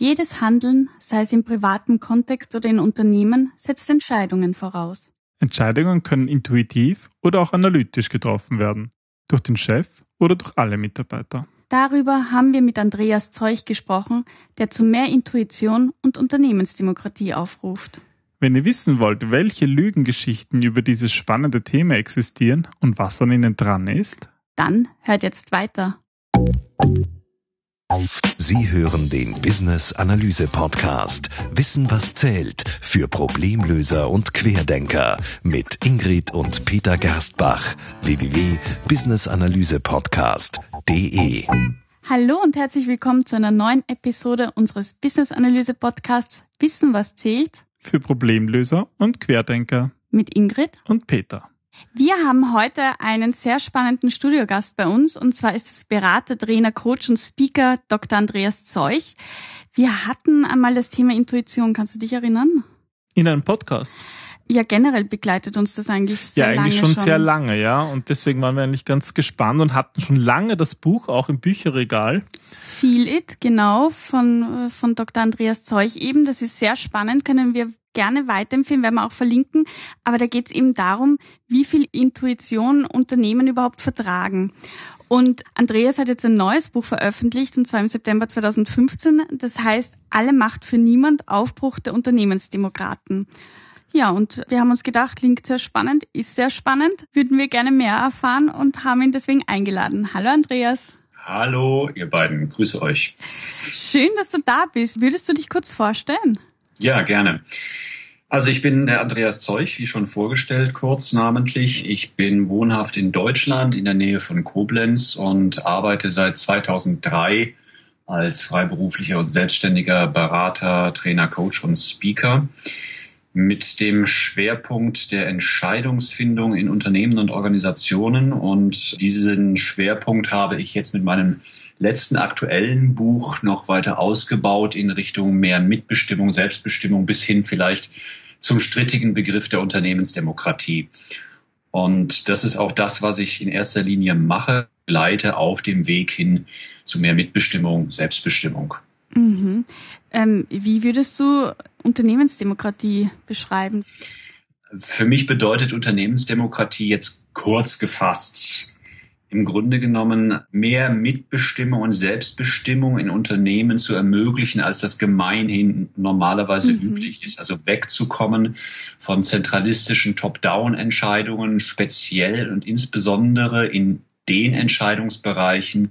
Jedes Handeln, sei es im privaten Kontext oder in Unternehmen, setzt Entscheidungen voraus. Entscheidungen können intuitiv oder auch analytisch getroffen werden, durch den Chef oder durch alle Mitarbeiter. Darüber haben wir mit Andreas Zeuch gesprochen, der zu mehr Intuition und Unternehmensdemokratie aufruft. Wenn ihr wissen wollt, welche Lügengeschichten über dieses spannende Thema existieren und was an ihnen dran ist, dann hört jetzt weiter. Sie hören den Business-Analyse-Podcast Wissen, was zählt für Problemlöser und Querdenker mit Ingrid und Peter Gerstbach. www.businessanalyse-podcast.de. Hallo und herzlich willkommen zu einer neuen Episode unseres Business-Analyse-Podcasts Wissen, was zählt für Problemlöser und Querdenker mit Ingrid und Peter. Wir haben heute einen sehr spannenden Studiogast bei uns, und zwar ist es Berater, Trainer, Coach und Speaker Dr. Andreas Zeuch. Wir hatten einmal das Thema Intuition, kannst du dich erinnern? In einem Podcast? Ja, generell begleitet uns das eigentlich sehr lange. Ja, eigentlich schon sehr lange, ja. Und deswegen waren wir eigentlich ganz gespannt und hatten schon lange das Buch auch im Bücherregal. Feel It, genau, von Dr. Andreas Zeuch eben. Das ist sehr spannend, können wir gerne weiterempfehlen, werden wir auch verlinken. Aber da geht es eben darum, wie viel Intuition Unternehmen überhaupt vertragen. Und Andreas hat jetzt ein neues Buch veröffentlicht, und zwar im September 2015. Das heißt, Alle Macht für niemand, Aufbruch der Unternehmensdemokraten. Ja, und wir haben uns gedacht, klingt sehr spannend, ist sehr spannend, würden wir gerne mehr erfahren und haben ihn deswegen eingeladen. Hallo Andreas. Hallo ihr beiden, grüße euch. Schön, dass du da bist. Würdest du dich kurz vorstellen? Ja, gerne. Also ich bin der Andreas Zeuch, wie schon vorgestellt, kurz namentlich. Ich bin wohnhaft in Deutschland, in der Nähe von Koblenz, und arbeite seit 2003 als freiberuflicher und selbstständiger Berater, Trainer, Coach und Speaker mit dem Schwerpunkt der Entscheidungsfindung in Unternehmen und Organisationen. Und diesen Schwerpunkt habe ich jetzt mit meinem letzten aktuellen Buch noch weiter ausgebaut in Richtung mehr Mitbestimmung, Selbstbestimmung, bis hin vielleicht zum strittigen Begriff der Unternehmensdemokratie. Und das ist auch das, was ich in erster Linie mache, leite auf dem Weg hin zu mehr Mitbestimmung, Selbstbestimmung. Mhm. Wie würdest du Unternehmensdemokratie beschreiben? Für mich bedeutet Unternehmensdemokratie jetzt kurz gefasst im Grunde genommen mehr Mitbestimmung und Selbstbestimmung in Unternehmen zu ermöglichen, als das gemeinhin normalerweise üblich ist. Also wegzukommen von zentralistischen Top-Down-Entscheidungen, speziell und insbesondere in den Entscheidungsbereichen,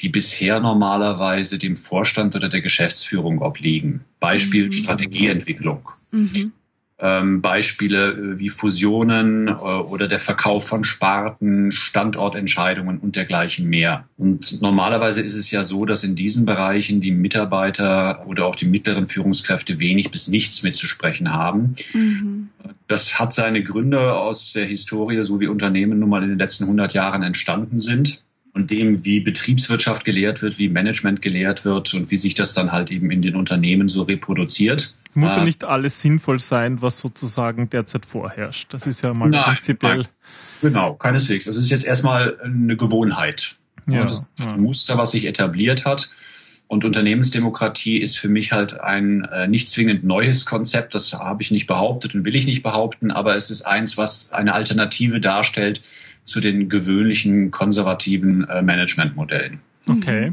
die bisher normalerweise dem Vorstand oder der Geschäftsführung obliegen. Beispiel Strategieentwicklung. Mhm. Beispiele wie Fusionen oder der Verkauf von Sparten, Standortentscheidungen und dergleichen mehr. Und normalerweise ist es ja so, dass in diesen Bereichen die Mitarbeiter oder auch die mittleren Führungskräfte wenig bis nichts mitzusprechen haben. Mhm. Das hat seine Gründe aus der Historie, so wie Unternehmen nun mal in den letzten 100 Jahren entstanden sind. Und dem, wie Betriebswirtschaft gelehrt wird, wie Management gelehrt wird und wie sich das dann halt eben in den Unternehmen so reproduziert. Muss ja nicht alles sinnvoll sein, was sozusagen derzeit vorherrscht. Das ist ja mal prinzipiell. Nein. Genau, keineswegs. Das ist jetzt erstmal eine Gewohnheit. Ja, das ist ein Muster, was sich etabliert hat. Und Unternehmensdemokratie ist für mich halt ein nicht zwingend neues Konzept. Das habe ich nicht behauptet und will ich nicht behaupten. Aber es ist eins, was eine Alternative darstellt zu den gewöhnlichen konservativen Managementmodellen. Okay,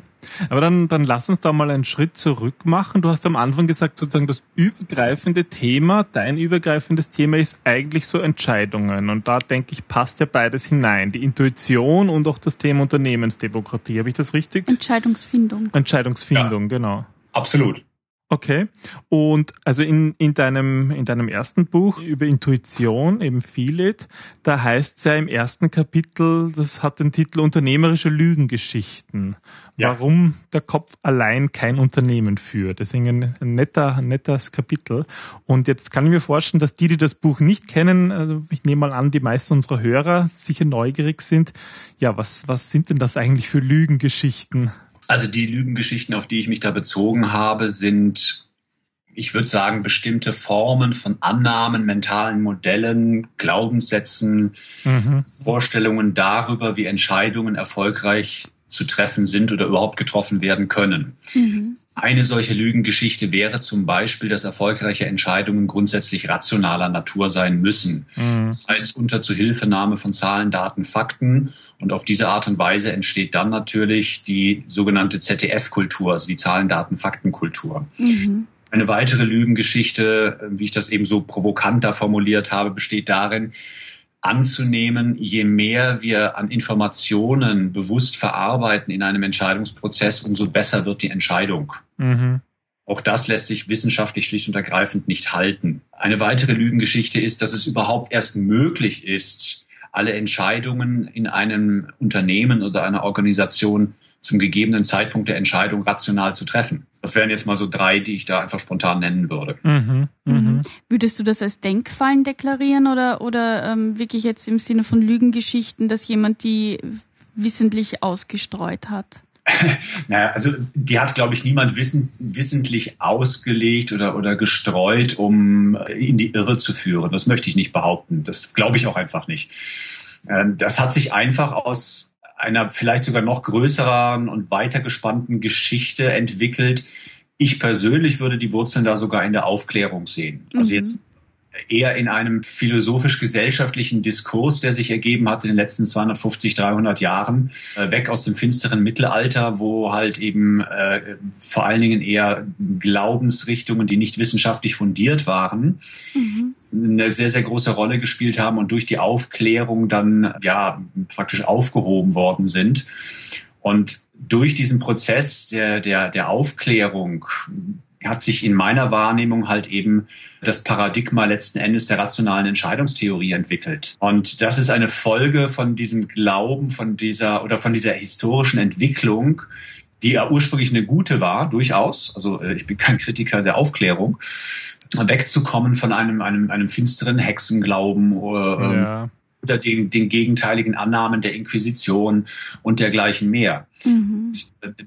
aber dann lass uns da mal einen Schritt zurück machen. Du hast am Anfang gesagt, sozusagen das übergreifende Thema, dein übergreifendes Thema ist eigentlich so Entscheidungen. Und da denke ich, passt ja beides hinein. Die Intuition und auch das Thema Unternehmensdemokratie. Habe ich das richtig? Entscheidungsfindung, ja, genau. Absolut. Okay. Und also in deinem ersten Buch über Intuition, eben Feel It, da heißt es ja im ersten Kapitel, das hat den Titel Unternehmerische Lügengeschichten. Ja. Warum der Kopf allein kein Unternehmen führt. Deswegen ein nettes Kapitel. Und jetzt kann ich mir vorstellen, dass die das Buch nicht kennen, also ich nehme mal an, die meisten unserer Hörer sicher neugierig sind. Ja, was sind denn das eigentlich für Lügengeschichten? Also die Lügengeschichten, auf die ich mich da bezogen habe, sind, ich würde sagen, bestimmte Formen von Annahmen, mentalen Modellen, Glaubenssätzen, Vorstellungen darüber, wie Entscheidungen erfolgreich zu treffen sind oder überhaupt getroffen werden können. Mhm. Eine solche Lügengeschichte wäre zum Beispiel, dass erfolgreiche Entscheidungen grundsätzlich rationaler Natur sein müssen. Mhm. Das heißt, unter Zuhilfenahme von Zahlen, Daten, Fakten. Und auf diese Art und Weise entsteht dann natürlich die sogenannte ZDF-Kultur, also die Zahlen, Daten, Fakten-Kultur. Mhm. Eine weitere Lügengeschichte, wie ich das eben so provokant da formuliert habe, besteht darin, anzunehmen, je mehr wir an Informationen bewusst verarbeiten in einem Entscheidungsprozess, umso besser wird die Entscheidung. Mhm. Auch das lässt sich wissenschaftlich schlicht und ergreifend nicht halten. Eine weitere Lügengeschichte ist, dass es überhaupt erst möglich ist, alle Entscheidungen in einem Unternehmen oder einer Organisation zum gegebenen Zeitpunkt der Entscheidung rational zu treffen. Das wären jetzt mal so drei, die ich da einfach spontan nennen würde. Mhm, mhm. Würdest du das als Denkfallen deklarieren oder wirklich jetzt im Sinne von Lügengeschichten, dass jemand die wissentlich ausgestreut hat? Naja, also die hat, glaube ich, niemand wissentlich ausgelegt oder gestreut, um in die Irre zu führen. Das möchte ich nicht behaupten. Das glaube ich auch einfach nicht. Das hat sich einfach aus einer vielleicht sogar noch größeren und weitergespannten Geschichte entwickelt. Ich persönlich würde die Wurzeln da sogar in der Aufklärung sehen. Also jetzt eher in einem philosophisch-gesellschaftlichen Diskurs, der sich ergeben hat in den letzten 250, 300 Jahren, weg aus dem finsteren Mittelalter, wo halt eben vor allen Dingen eher Glaubensrichtungen, die nicht wissenschaftlich fundiert waren, eine sehr, sehr große Rolle gespielt haben und durch die Aufklärung dann ja praktisch aufgehoben worden sind. Und durch diesen Prozess der Aufklärung hat sich in meiner Wahrnehmung halt eben das Paradigma letzten Endes der rationalen Entscheidungstheorie entwickelt. Und das ist eine Folge von diesem Glauben, von dieser historischen Entwicklung, die ja ursprünglich eine gute war, durchaus. Also ich bin kein Kritiker der Aufklärung. Wegzukommen von einem finsteren Hexenglauben oder den gegenteiligen Annahmen der Inquisition und dergleichen mehr. Mhm.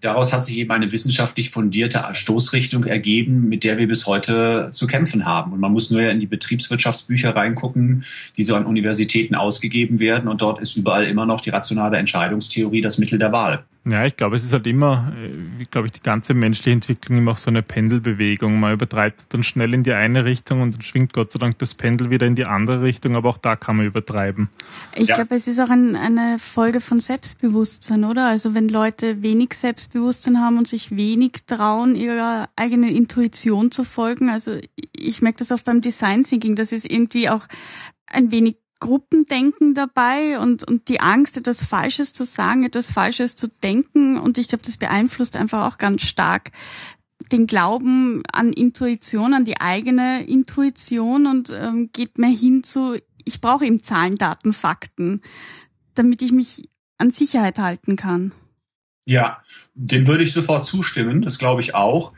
Daraus hat sich eben eine wissenschaftlich fundierte Stoßrichtung ergeben, mit der wir bis heute zu kämpfen haben. Und man muss nur ja in die Betriebswirtschaftsbücher reingucken, die so an Universitäten ausgegeben werden. Und dort ist überall immer noch die rationale Entscheidungstheorie das Mittel der Wahl. Ja, ich glaube, es ist halt immer, die ganze menschliche Entwicklung immer auch so eine Pendelbewegung. Man übertreibt dann schnell in die eine Richtung und dann schwingt Gott sei Dank das Pendel wieder in die andere Richtung. Aber auch da kann man übertreiben. Ich glaube, es ist auch eine Folge von Selbstbewusstsein, oder? Also wenn Leute wenig Selbstbewusstsein haben und sich wenig trauen, ihrer eigenen Intuition zu folgen. Also ich merke das oft beim Design Thinking, das ist irgendwie auch ein wenig Gruppendenken dabei und die Angst, etwas Falsches zu sagen, etwas Falsches zu denken. Und ich glaube, das beeinflusst einfach auch ganz stark den Glauben an Intuition, an die eigene Intuition und geht mehr hin zu, ich brauche eben Zahlen, Daten, Fakten, damit ich mich an Sicherheit halten kann. Ja, dem würde ich sofort zustimmen, das glaube ich auch.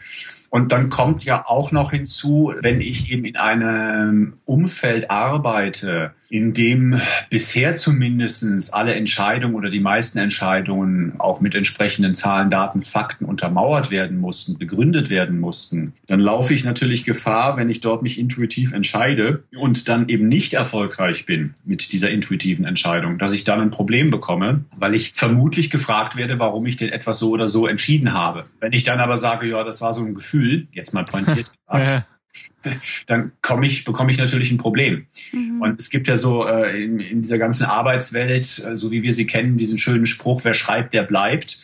Und dann kommt ja auch noch hinzu, wenn ich eben in einem Umfeld arbeite, in dem bisher zumindest alle Entscheidungen oder die meisten Entscheidungen auch mit entsprechenden Zahlen, Daten, Fakten untermauert werden mussten, begründet werden mussten, dann laufe ich natürlich Gefahr, wenn ich dort mich intuitiv entscheide und dann eben nicht erfolgreich bin mit dieser intuitiven Entscheidung, dass ich dann ein Problem bekomme, weil ich vermutlich gefragt werde, warum ich denn etwas so oder so entschieden habe. Wenn ich dann aber sage, ja, das war so ein Gefühl, jetzt mal pointiert gesagt, dann bekomme ich natürlich ein Problem. Mhm. Und es gibt ja so in dieser ganzen Arbeitswelt, so wie wir sie kennen, diesen schönen Spruch, wer schreibt, der bleibt.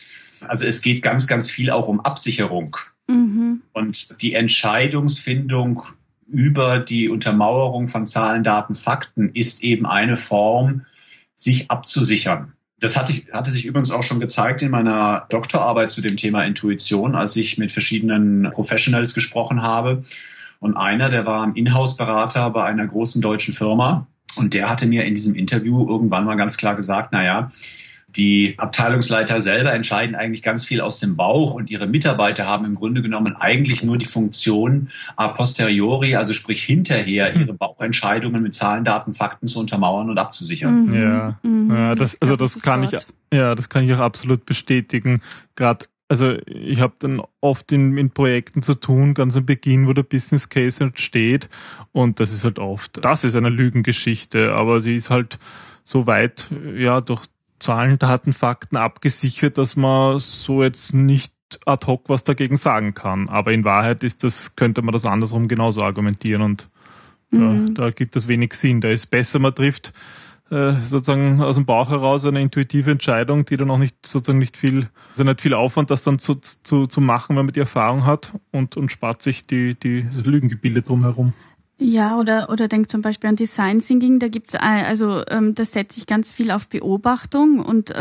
Also es geht ganz, ganz viel auch um Absicherung. Mhm. Und die Entscheidungsfindung über die Untermauerung von Zahlen, Daten, Fakten ist eben eine Form, sich abzusichern. Das hatte sich übrigens auch schon gezeigt in meiner Doktorarbeit zu dem Thema Intuition, als ich mit verschiedenen Professionals gesprochen habe. Und einer, der war ein Inhouse-Berater bei einer großen deutschen Firma. Und der hatte mir in diesem Interview irgendwann mal ganz klar gesagt, naja, die Abteilungsleiter selber entscheiden eigentlich ganz viel aus dem Bauch und ihre Mitarbeiter haben im Grunde genommen eigentlich nur die Funktion a posteriori, also sprich hinterher, ihre Bauchentscheidungen mit Zahlen, Daten, Fakten zu untermauern und abzusichern. Mhm. Ja. Mhm. Ja, das kann ich auch absolut bestätigen. Gerade, also ich habe dann oft in Projekten zu tun, ganz am Beginn, wo der Business Case halt steht, und das ist halt oft, das ist eine Lügengeschichte, aber sie ist halt so weit, ja, durch Zahlen, Daten, Fakten abgesichert, dass man so jetzt nicht ad hoc was dagegen sagen kann. Aber in Wahrheit ist das, könnte man das andersrum genauso argumentieren und da gibt es wenig Sinn. Da ist besser, man trifft sozusagen aus dem Bauch heraus eine intuitive Entscheidung, die dann auch nicht sozusagen nicht viel Aufwand, das dann zu machen, wenn man die Erfahrung hat und spart sich die Lügengebilde drumherum. Ja, oder denkt zum Beispiel an Design Thinking, da gibt's da setze ich ganz viel auf Beobachtung und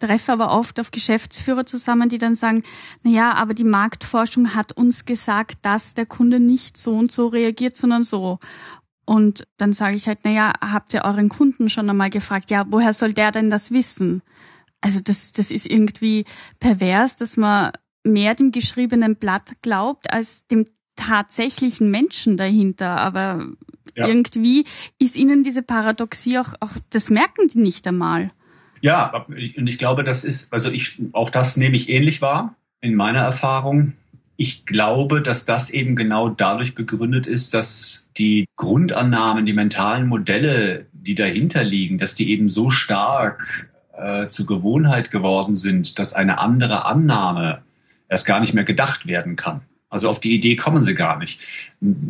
treffe aber oft auf Geschäftsführer zusammen, die dann sagen, naja, aber die Marktforschung hat uns gesagt, dass der Kunde nicht so und so reagiert, sondern so. Und dann sage ich halt, naja, habt ihr euren Kunden schon einmal gefragt, ja, woher soll der denn das wissen? Also das ist irgendwie pervers, dass man mehr dem geschriebenen Blatt glaubt als dem tatsächlichen Menschen dahinter, aber irgendwie ist ihnen diese Paradoxie auch, das merken die nicht einmal. Ja, und ich glaube, auch das nehme ich ähnlich wahr in meiner Erfahrung. Ich glaube, dass das eben genau dadurch begründet ist, dass die Grundannahmen, die mentalen Modelle, die dahinter liegen, dass die eben so stark zur Gewohnheit geworden sind, dass eine andere Annahme erst gar nicht mehr gedacht werden kann. Also auf die Idee kommen sie gar nicht.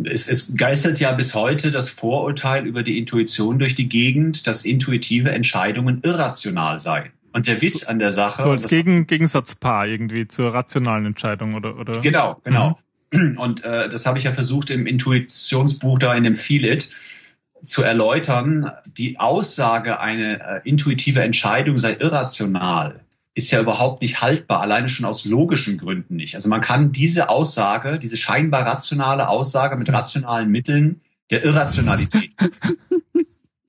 Es geistert ja bis heute das Vorurteil über die Intuition durch die Gegend, dass intuitive Entscheidungen irrational seien. Und der Witz an der Sache... So als Gegensatzpaar irgendwie zur rationalen Entscheidung, oder? Genau. Mhm. Und das habe ich ja versucht im Intuitionsbuch da in dem Feel It zu erläutern. Die Aussage, eine intuitive Entscheidung sei irrational, ist ja überhaupt nicht haltbar, alleine schon aus logischen Gründen nicht. Also man kann diese Aussage, diese scheinbar rationale Aussage mit rationalen Mitteln der Irrationalität.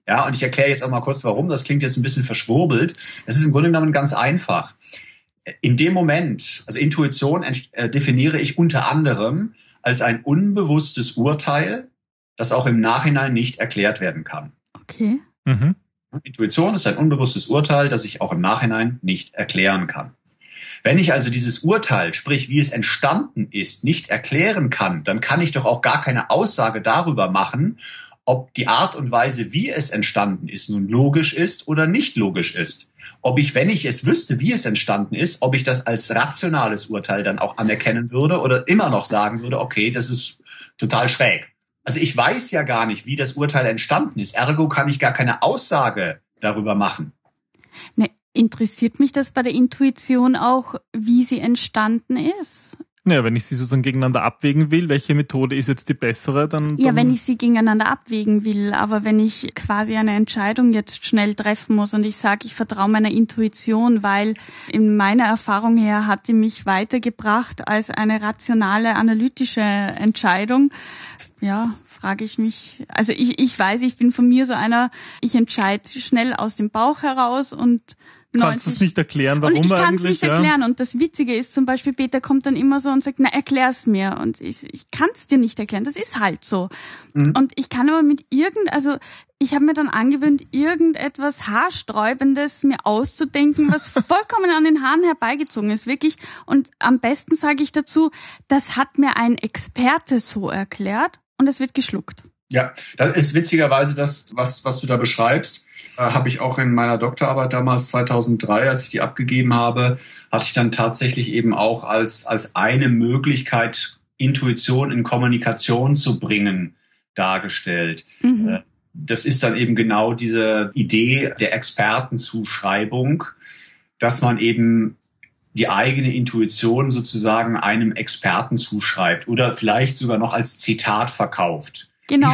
Ja, und ich erkläre jetzt auch mal kurz, warum. Das klingt jetzt ein bisschen verschwurbelt. Das ist im Grunde genommen ganz einfach. In dem Moment, also Intuition definiere ich unter anderem als ein unbewusstes Urteil, das auch im Nachhinein nicht erklärt werden kann. Okay. Mhm. Intuition ist ein unbewusstes Urteil, das ich auch im Nachhinein nicht erklären kann. Wenn ich also dieses Urteil, sprich wie es entstanden ist, nicht erklären kann, dann kann ich doch auch gar keine Aussage darüber machen, ob die Art und Weise, wie es entstanden ist, nun logisch ist oder nicht logisch ist. Ob ich, wenn ich es wüsste, wie es entstanden ist, ob ich das als rationales Urteil dann auch anerkennen würde oder immer noch sagen würde, okay, das ist total schräg. Also ich weiß ja gar nicht, wie das Urteil entstanden ist. Ergo kann ich gar keine Aussage darüber machen. Ne, interessiert mich das bei der Intuition auch, wie sie entstanden ist? Naja, wenn ich sie sozusagen gegeneinander abwägen will, welche Methode ist jetzt die bessere? Dann ja, wenn ich sie gegeneinander abwägen will. Aber wenn ich quasi eine Entscheidung jetzt schnell treffen muss und ich sage, ich vertraue meiner Intuition, weil in meiner Erfahrung her hat die mich weitergebracht als eine rationale, analytische Entscheidung. Ja, frage ich mich. Also ich weiß, ich bin von mir so einer, ich entscheide schnell aus dem Bauch heraus und kannst du es nicht erklären, warum eigentlich? Ich kann es nicht erklären. Und das Witzige ist zum Beispiel, Peter kommt dann immer so und sagt, na, erklär's mir. Und ich kann es dir nicht erklären. Das ist halt so. Mhm. Und ich kann aber ich habe mir dann angewöhnt, irgendetwas Haarsträubendes mir auszudenken, was vollkommen an den Haaren herbeigezogen ist, wirklich. Und am besten sage ich dazu, das hat mir ein Experte so erklärt und es wird geschluckt. Ja, das ist witzigerweise das, was du da beschreibst. Habe ich auch in meiner Doktorarbeit damals 2003, als ich die abgegeben habe, hatte ich dann tatsächlich eben auch als eine Möglichkeit, Intuition in Kommunikation zu bringen, dargestellt. Mhm. Das ist dann eben genau diese Idee der Expertenzuschreibung, dass man eben die eigene Intuition sozusagen einem Experten zuschreibt oder vielleicht sogar noch als Zitat verkauft. Genau.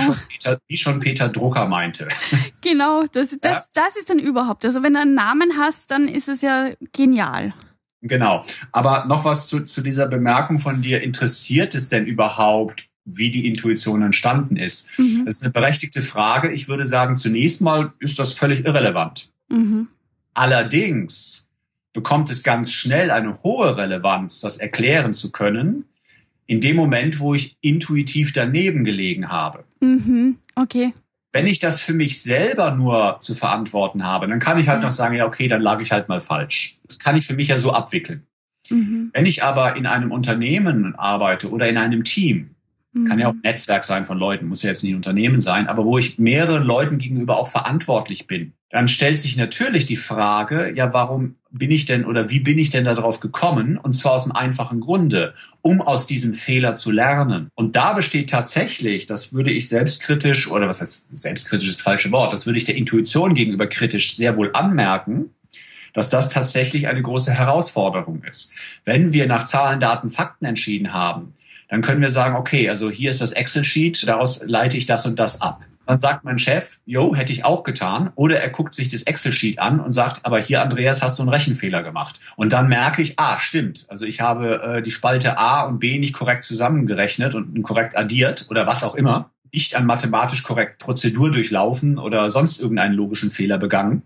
Wie schon Peter Drucker meinte. Genau, das ist dann überhaupt. Also wenn du einen Namen hast, dann ist es ja genial. Genau. Aber noch was zu dieser Bemerkung von dir. Interessiert es denn überhaupt, wie die Intuition entstanden ist? Mhm. Das ist eine berechtigte Frage. Ich würde sagen, zunächst mal ist das völlig irrelevant. Mhm. Allerdings bekommt es ganz schnell eine hohe Relevanz, das erklären zu können, in dem Moment, wo ich intuitiv daneben gelegen habe. Mhm, okay. Wenn ich das für mich selber nur zu verantworten habe, dann kann ich halt noch sagen, ja okay, dann lag ich halt mal falsch. Das kann ich für mich ja so abwickeln. Mhm. Wenn ich aber in einem Unternehmen arbeite oder in einem Team, kann ja auch ein Netzwerk sein von Leuten, muss ja jetzt nicht ein Unternehmen sein, aber wo ich mehreren Leuten gegenüber auch verantwortlich bin, dann stellt sich natürlich die Frage, ja, warum bin ich denn oder wie bin ich denn darauf gekommen? Und zwar aus dem einfachen Grunde, um aus diesem Fehler zu lernen. Und da besteht tatsächlich, das würde ich selbstkritisch, oder was heißt selbstkritisch ist das falsche Wort, das würde ich der Intuition gegenüber kritisch sehr wohl anmerken, dass das tatsächlich eine große Herausforderung ist. Wenn wir nach Zahlen, Daten, Fakten entschieden haben, dann können wir sagen, okay, also hier ist das Excel-Sheet, daraus leite ich das und das ab. Dann sagt mein Chef, jo, hätte ich auch getan. Oder er guckt sich das Excel-Sheet an und sagt, aber hier, Andreas, hast du einen Rechenfehler gemacht. Und dann merke ich, ah, stimmt. Also ich habe die Spalte A und B nicht korrekt zusammengerechnet und korrekt addiert oder was auch immer. Nicht an mathematisch korrekt Prozedur durchlaufen oder sonst irgendeinen logischen Fehler begangen.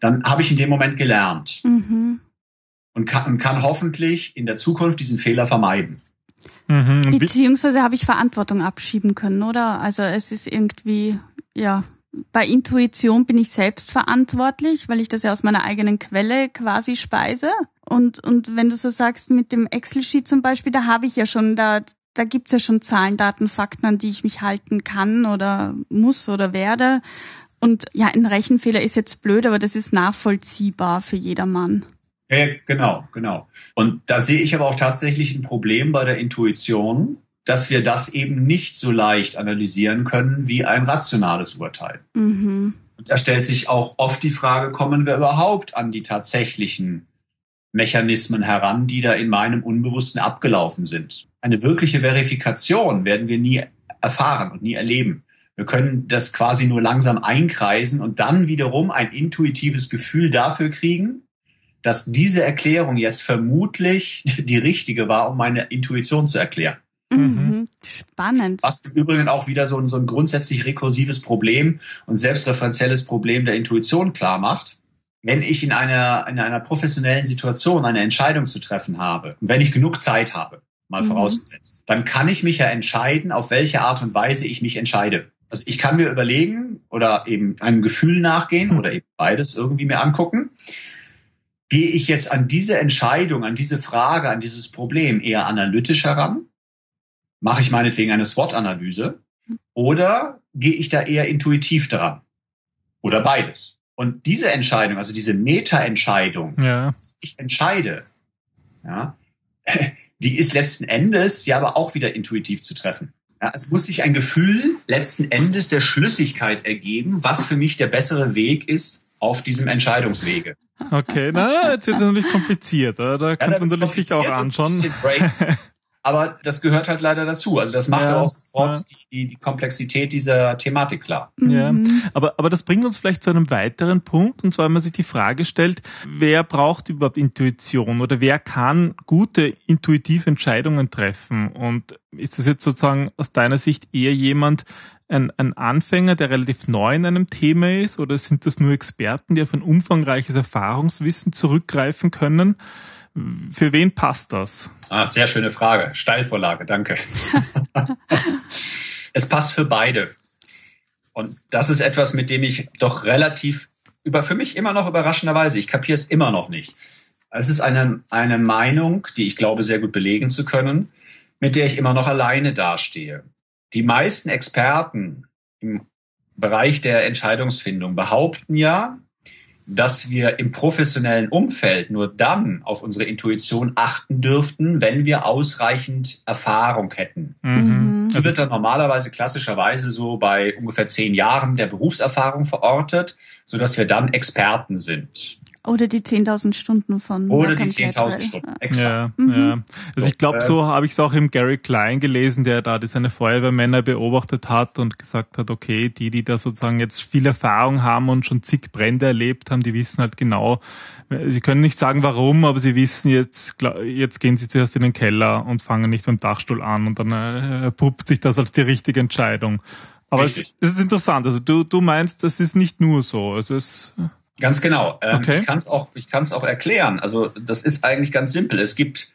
Dann habe ich in dem Moment gelernt. Mhm. Und kann hoffentlich in der Zukunft diesen Fehler vermeiden. Mhm. Beziehungsweise habe ich Verantwortung abschieben können, oder? Also es ist irgendwie, ja, bei Intuition bin ich selbst verantwortlich, weil ich das ja aus meiner eigenen Quelle quasi speise. Und wenn du so sagst, mit dem Excel-Sheet zum Beispiel, da habe ich ja schon, da gibt's ja schon Zahlen, Daten, Fakten, an die ich mich halten kann oder muss oder werde. Und ja, ein Rechenfehler ist jetzt blöd, aber das ist nachvollziehbar für jedermann. Ja, genau. Und da sehe ich aber auch tatsächlich ein Problem bei der Intuition, dass wir das eben nicht so leicht analysieren können wie ein rationales Urteil. Mhm. Und da stellt sich auch oft die Frage, kommen wir überhaupt an die tatsächlichen Mechanismen heran, die da in meinem Unbewussten abgelaufen sind? Eine wirkliche Verifikation werden wir nie erfahren und nie erleben. Wir können das quasi nur langsam einkreisen und dann wiederum ein intuitives Gefühl dafür kriegen, dass diese Erklärung jetzt vermutlich die richtige war, um meine Intuition zu erklären. Mhm. Spannend. Was im Übrigen auch wieder so ein grundsätzlich rekursives Problem und selbstreferenzielles Problem der Intuition klar macht. Wenn ich in einer professionellen Situation eine Entscheidung zu treffen habe, und wenn ich genug Zeit habe, mal vorausgesetzt, dann kann ich mich ja entscheiden, auf welche Art und Weise ich mich entscheide. Also ich kann mir überlegen oder eben einem Gefühl nachgehen oder eben beides irgendwie mir angucken. Gehe ich jetzt an diese Entscheidung, an diese Frage, an dieses Problem eher analytisch heran? Mache ich meinetwegen eine SWOT-Analyse? Oder gehe ich da eher intuitiv dran? Oder beides? Und diese Entscheidung, also diese Meta-Entscheidung, ja, ich entscheide, ja, die ist letzten Endes ja aber auch wieder intuitiv zu treffen. Ja, es muss sich ein Gefühl letzten Endes der Schlüssigkeit ergeben, was für mich der bessere Weg ist auf diesem Entscheidungswege. Okay, na, jetzt wird es natürlich kompliziert. Da kann man sich auch anschauen. Aber das gehört halt leider dazu. Also das macht ja auch sofort die Komplexität dieser Thematik klar. Ja, aber das bringt uns vielleicht zu einem weiteren Punkt. Und zwar, wenn man sich die Frage stellt, wer braucht überhaupt Intuition oder wer kann gute, intuitive Entscheidungen treffen? Und ist das jetzt sozusagen aus deiner Sicht eher jemand, ein Anfänger, der relativ neu in einem Thema ist, oder sind das nur Experten, die auf ein umfangreiches Erfahrungswissen zurückgreifen können? Für wen passt das? Ah, sehr schöne Frage. Steilvorlage, danke. Es passt für beide. Und das ist etwas, mit dem ich doch relativ, für mich immer noch überraschenderweise, ich kapiere es immer noch nicht. Es ist eine Meinung, die ich glaube, sehr gut belegen zu können, mit der ich immer noch alleine dastehe. Die meisten Experten im Bereich der Entscheidungsfindung behaupten ja, dass wir im professionellen Umfeld nur dann auf unsere Intuition achten dürften, wenn wir ausreichend Erfahrung hätten. Mhm. Das wird dann normalerweise klassischerweise so bei ungefähr 10 Jahren der Berufserfahrung verortet, sodass wir dann Experten sind. Oder die 10.000 Stunden von... Oder die 10.000 Stunden, exakt. Ja, ja. Also ich glaube, so habe ich es auch im Gary Klein gelesen, der da seine Feuerwehrmänner beobachtet hat und gesagt hat, okay, die da sozusagen jetzt viel Erfahrung haben und schon zig Brände erlebt haben, die wissen halt genau, sie können nicht sagen, warum, aber sie wissen, jetzt gehen sie zuerst in den Keller und fangen nicht beim Dachstuhl an und dann erprobt sich das als die richtige Entscheidung. Aber es ist interessant, also du meinst, das ist nicht nur so, also es... Ganz genau. Okay. Ich kann es auch erklären. Also das ist eigentlich ganz simpel. Es gibt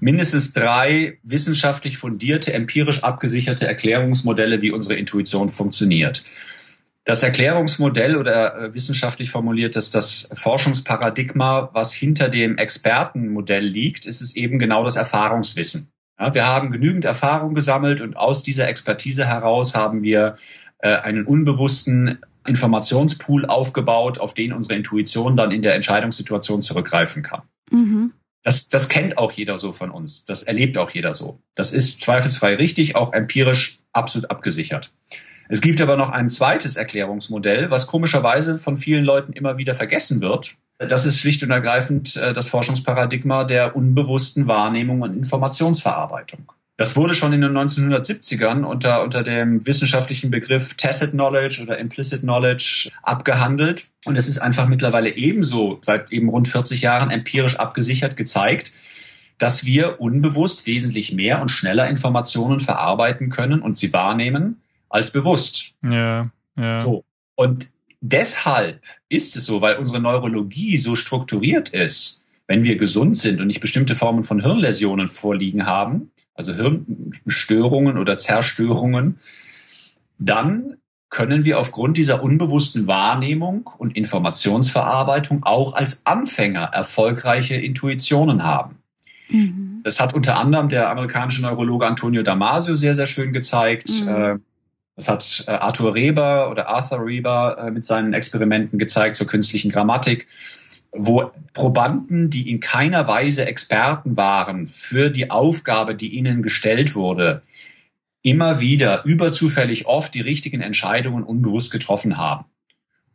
mindestens 3 wissenschaftlich fundierte, empirisch abgesicherte Erklärungsmodelle, wie unsere Intuition funktioniert. Das Erklärungsmodell oder wissenschaftlich formuliert ist das Forschungsparadigma, was hinter dem Expertenmodell liegt, ist es eben genau das Erfahrungswissen. Ja, wir haben genügend Erfahrung gesammelt und aus dieser Expertise heraus haben wir einen unbewussten Informationspool aufgebaut, auf den unsere Intuition dann in der Entscheidungssituation zurückgreifen kann. Mhm. Das kennt auch jeder so von uns. Das erlebt auch jeder so. Das ist zweifelsfrei richtig, auch empirisch absolut abgesichert. Es gibt aber noch ein zweites Erklärungsmodell, was komischerweise von vielen Leuten immer wieder vergessen wird. Das ist schlicht und ergreifend das Forschungsparadigma der unbewussten Wahrnehmung und Informationsverarbeitung. Das wurde schon in den 1970ern unter dem wissenschaftlichen Begriff Tacit Knowledge oder Implicit Knowledge abgehandelt. Und es ist einfach mittlerweile ebenso seit eben rund 40 Jahren empirisch abgesichert gezeigt, dass wir unbewusst wesentlich mehr und schneller Informationen verarbeiten können und sie wahrnehmen als bewusst. Ja, ja. So. Und deshalb ist es so, weil unsere Neurologie so strukturiert ist, wenn wir gesund sind und nicht bestimmte Formen von Hirnläsionen vorliegen haben, also Hirnstörungen oder Zerstörungen, dann können wir aufgrund dieser unbewussten Wahrnehmung und Informationsverarbeitung auch als Anfänger erfolgreiche Intuitionen haben. Mhm. Das hat unter anderem der amerikanische Neurologe Antonio Damasio sehr, sehr schön gezeigt. Mhm. Das hat Arthur Reber mit seinen Experimenten gezeigt zur künstlichen Grammatik, wo Probanden, die in keiner Weise Experten waren für die Aufgabe, die ihnen gestellt wurde, immer wieder überzufällig oft die richtigen Entscheidungen unbewusst getroffen haben.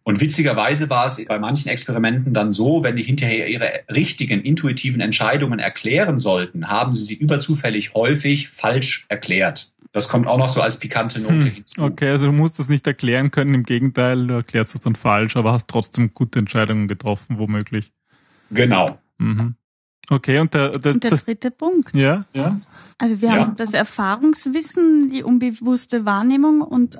Und witzigerweise war es bei manchen Experimenten dann so, wenn die hinterher ihre richtigen, intuitiven Entscheidungen erklären sollten, haben sie überzufällig häufig falsch erklärt. Das kommt auch noch so als pikante Note hinzu. Okay, also du musst es nicht erklären können, im Gegenteil, du erklärst es dann falsch, aber hast trotzdem gute Entscheidungen getroffen, womöglich. Genau. Mhm. Okay, und der dritte Punkt. Ja. Also wir haben das Erfahrungswissen, die unbewusste Wahrnehmung und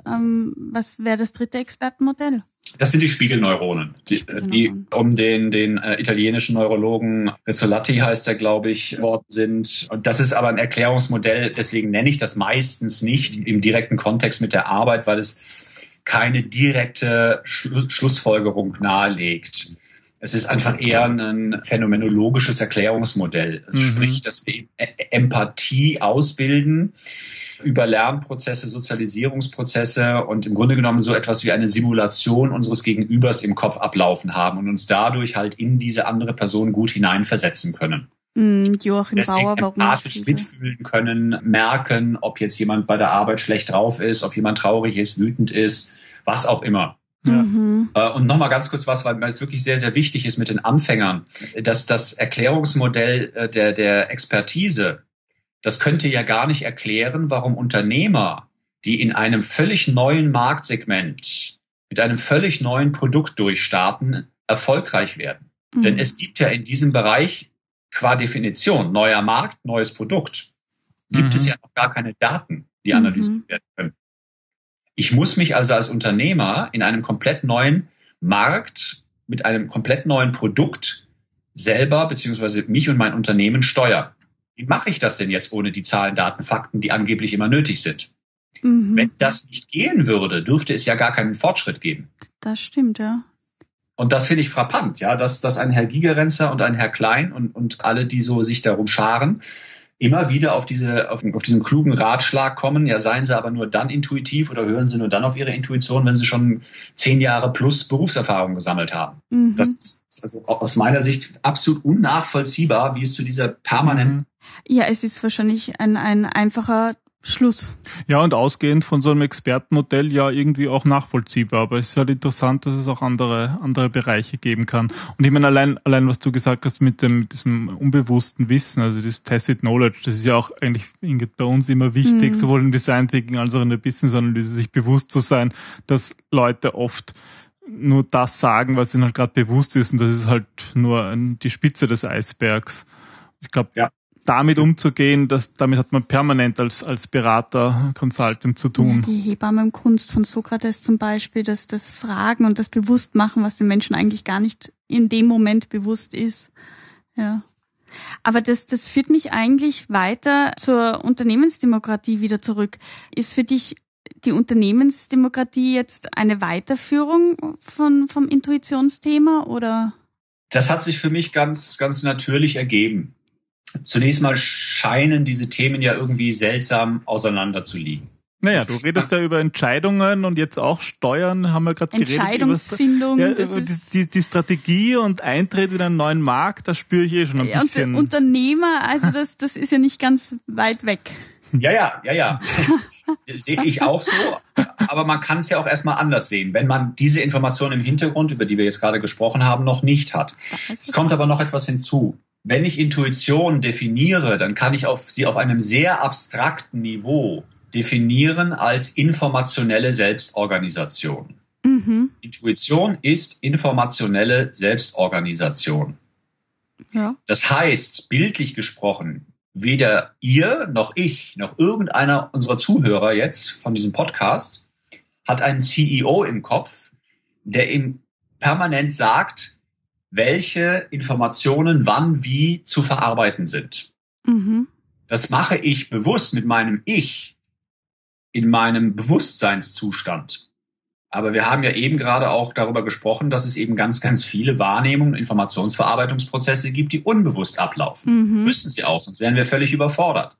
was wäre das dritte Expertenmodell? Das sind die Spiegelneuronen, die um den italienischen Neurologen Rizzolatti heißt er, glaube ich, worden sind. Und das ist aber ein Erklärungsmodell, deswegen nenne ich das meistens nicht im direkten Kontext mit der Arbeit, weil es keine direkte Schlussfolgerung nahelegt. Es ist einfach eher ein phänomenologisches Erklärungsmodell. Also sprich, dass wir Empathie ausbilden über Lernprozesse, Sozialisierungsprozesse und im Grunde genommen so etwas wie eine Simulation unseres Gegenübers im Kopf ablaufen haben und uns dadurch halt in diese andere Person gut hineinversetzen können. Joachim Bauer, warum empathisch mitfühlen können, merken, ob jetzt jemand bei der Arbeit schlecht drauf ist, ob jemand traurig ist, wütend ist, was auch immer. Ja. Mhm. Und nochmal ganz kurz was, weil es wirklich sehr, sehr wichtig ist mit den Anfängern, dass das Erklärungsmodell der Expertise, das könnte ja gar nicht erklären, warum Unternehmer, die in einem völlig neuen Marktsegment mit einem völlig neuen Produkt durchstarten, erfolgreich werden. Mhm. Denn es gibt ja in diesem Bereich qua Definition neuer Markt, neues Produkt, gibt es ja noch gar keine Daten, die analysiert werden können. Ich muss mich also als Unternehmer in einem komplett neuen Markt mit einem komplett neuen Produkt selber beziehungsweise mich und mein Unternehmen steuern. Wie mache ich das denn jetzt ohne die Zahlen, Daten, Fakten, die angeblich immer nötig sind? Mhm. Wenn das nicht gehen würde, dürfte es ja gar keinen Fortschritt geben. Das stimmt, ja. Und das finde ich frappant, ja, dass ein Herr Gigerenzer und ein Herr Klein und alle, die so sich darum scharen, immer wieder auf diesen klugen Ratschlag kommen, ja, seien sie aber nur dann intuitiv oder hören sie nur dann auf ihre Intuition, wenn sie schon 10 Jahre plus Berufserfahrung gesammelt haben. Mhm. Das ist also aus meiner Sicht absolut unnachvollziehbar, wie es zu dieser permanenten... Ja, es ist wahrscheinlich ein einfacher Schluss. Ja, und ausgehend von so einem Expertenmodell ja irgendwie auch nachvollziehbar, aber es ist halt interessant, dass es auch andere Bereiche geben kann. Und ich meine, allein was du gesagt hast mit diesem unbewussten Wissen, also das Tacit Knowledge, das ist ja auch eigentlich bei uns immer wichtig, sowohl im Design Thinking als auch in der Business-Analyse, sich bewusst zu sein, dass Leute oft nur das sagen, was ihnen halt gerade bewusst ist, und das ist halt nur die Spitze des Eisbergs. Ich glaube, damit umzugehen, damit hat man permanent als Berater, Consultant zu tun. Die Hebammenkunst von Sokrates zum Beispiel, dass das Fragen und das Bewusstmachen, was den Menschen eigentlich gar nicht in dem Moment bewusst ist. Ja. Aber das führt mich eigentlich weiter zur Unternehmensdemokratie wieder zurück. Ist für dich die Unternehmensdemokratie jetzt eine Weiterführung vom Intuitionsthema oder? Das hat sich für mich ganz, ganz natürlich ergeben. Zunächst mal scheinen diese Themen ja irgendwie seltsam auseinander zu liegen. Naja, du redest ja über Entscheidungen und jetzt auch Steuern, haben wir gerade geredet. Entscheidungsfindung. Ja, die Strategie und Eintritt in einen neuen Markt, das spüre ich eh schon ein bisschen. Und Unternehmer, also das ist ja nicht ganz weit weg. Ja. Sehe ich auch so. Aber man kann es ja auch erstmal anders sehen, wenn man diese Informationen im Hintergrund, über die wir jetzt gerade gesprochen haben, noch nicht hat. Es kommt aber noch etwas hinzu. Wenn ich Intuition definiere, dann kann ich sie auf einem sehr abstrakten Niveau definieren als informationelle Selbstorganisation. Mhm. Intuition ist informationelle Selbstorganisation. Ja. Das heißt, bildlich gesprochen, weder ihr noch ich noch irgendeiner unserer Zuhörer jetzt von diesem Podcast hat einen CEO im Kopf, der ihm permanent sagt, welche Informationen wann wie zu verarbeiten sind. Mhm. Das mache ich bewusst mit meinem Ich, in meinem Bewusstseinszustand. Aber wir haben ja eben gerade auch darüber gesprochen, dass es eben ganz, ganz viele Wahrnehmungen, Informationsverarbeitungsprozesse gibt, die unbewusst ablaufen. Mhm. Müssen sie auch, sonst wären wir völlig überfordert.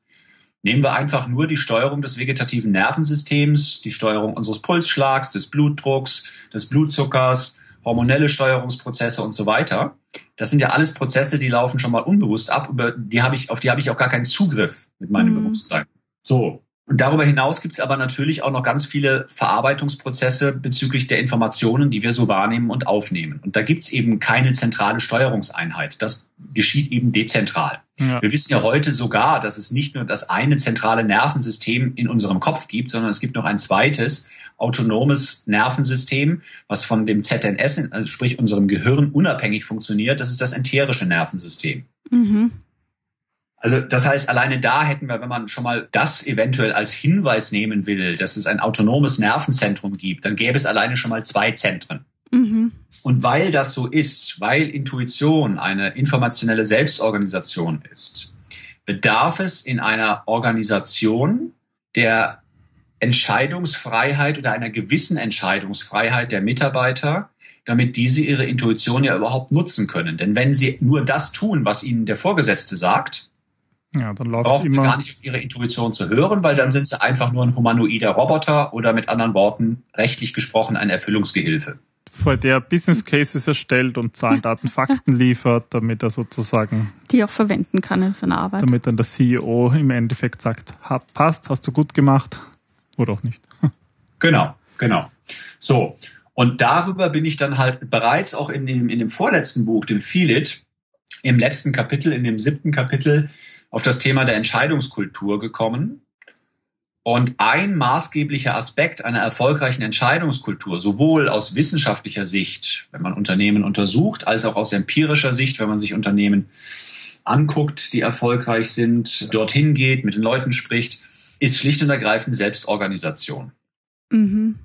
Nehmen wir einfach nur die Steuerung des vegetativen Nervensystems, die Steuerung unseres Pulsschlags, des Blutdrucks, des Blutzuckers, hormonelle Steuerungsprozesse und so weiter. Das sind ja alles Prozesse, die laufen schon mal unbewusst ab. Auf die habe ich auch gar keinen Zugriff mit meinem Bewusstsein. So. Und darüber hinaus gibt es aber natürlich auch noch ganz viele Verarbeitungsprozesse bezüglich der Informationen, die wir so wahrnehmen und aufnehmen. Und da gibt es eben keine zentrale Steuerungseinheit. Das geschieht eben dezentral. Ja. Wir wissen ja heute sogar, dass es nicht nur das eine zentrale Nervensystem in unserem Kopf gibt, sondern es gibt noch ein zweites autonomes Nervensystem, was von dem ZNS, also sprich unserem Gehirn, unabhängig funktioniert. Das ist das enterische Nervensystem. Mhm. Also das heißt, alleine da hätten wir, wenn man schon mal das eventuell als Hinweis nehmen will, dass es ein autonomes Nervenzentrum gibt, dann gäbe es alleine schon mal 2 Zentren. Mhm. Und weil das so ist, weil Intuition eine informationelle Selbstorganisation ist, bedarf es in einer Organisation der Entscheidungsfreiheit oder einer gewissen Entscheidungsfreiheit der Mitarbeiter, damit diese ihre Intuition ja überhaupt nutzen können. Denn wenn sie nur das tun, was ihnen der Vorgesetzte sagt, ja, dann brauchen sie gar nicht auf ihre Intuition zu hören, weil dann sind sie einfach nur ein humanoider Roboter oder mit anderen Worten, rechtlich gesprochen, ein Erfüllungsgehilfe. Vor der Business Cases erstellt und Zahlen, Daten, Fakten liefert, damit er sozusagen... Die auch verwenden kann in seiner Arbeit. Damit dann der CEO im Endeffekt sagt, passt, hast du gut gemacht oder auch nicht. Genau. So, und darüber bin ich dann halt bereits auch in dem vorletzten Buch, dem Feel It, im letzten Kapitel, in dem 7. Kapitel, auf das Thema der Entscheidungskultur gekommen. Und ein maßgeblicher Aspekt einer erfolgreichen Entscheidungskultur, sowohl aus wissenschaftlicher Sicht, wenn man Unternehmen untersucht, als auch aus empirischer Sicht, wenn man sich Unternehmen anguckt, die erfolgreich sind, dorthin geht, mit den Leuten spricht, ist schlicht und ergreifend Selbstorganisation. Mhm.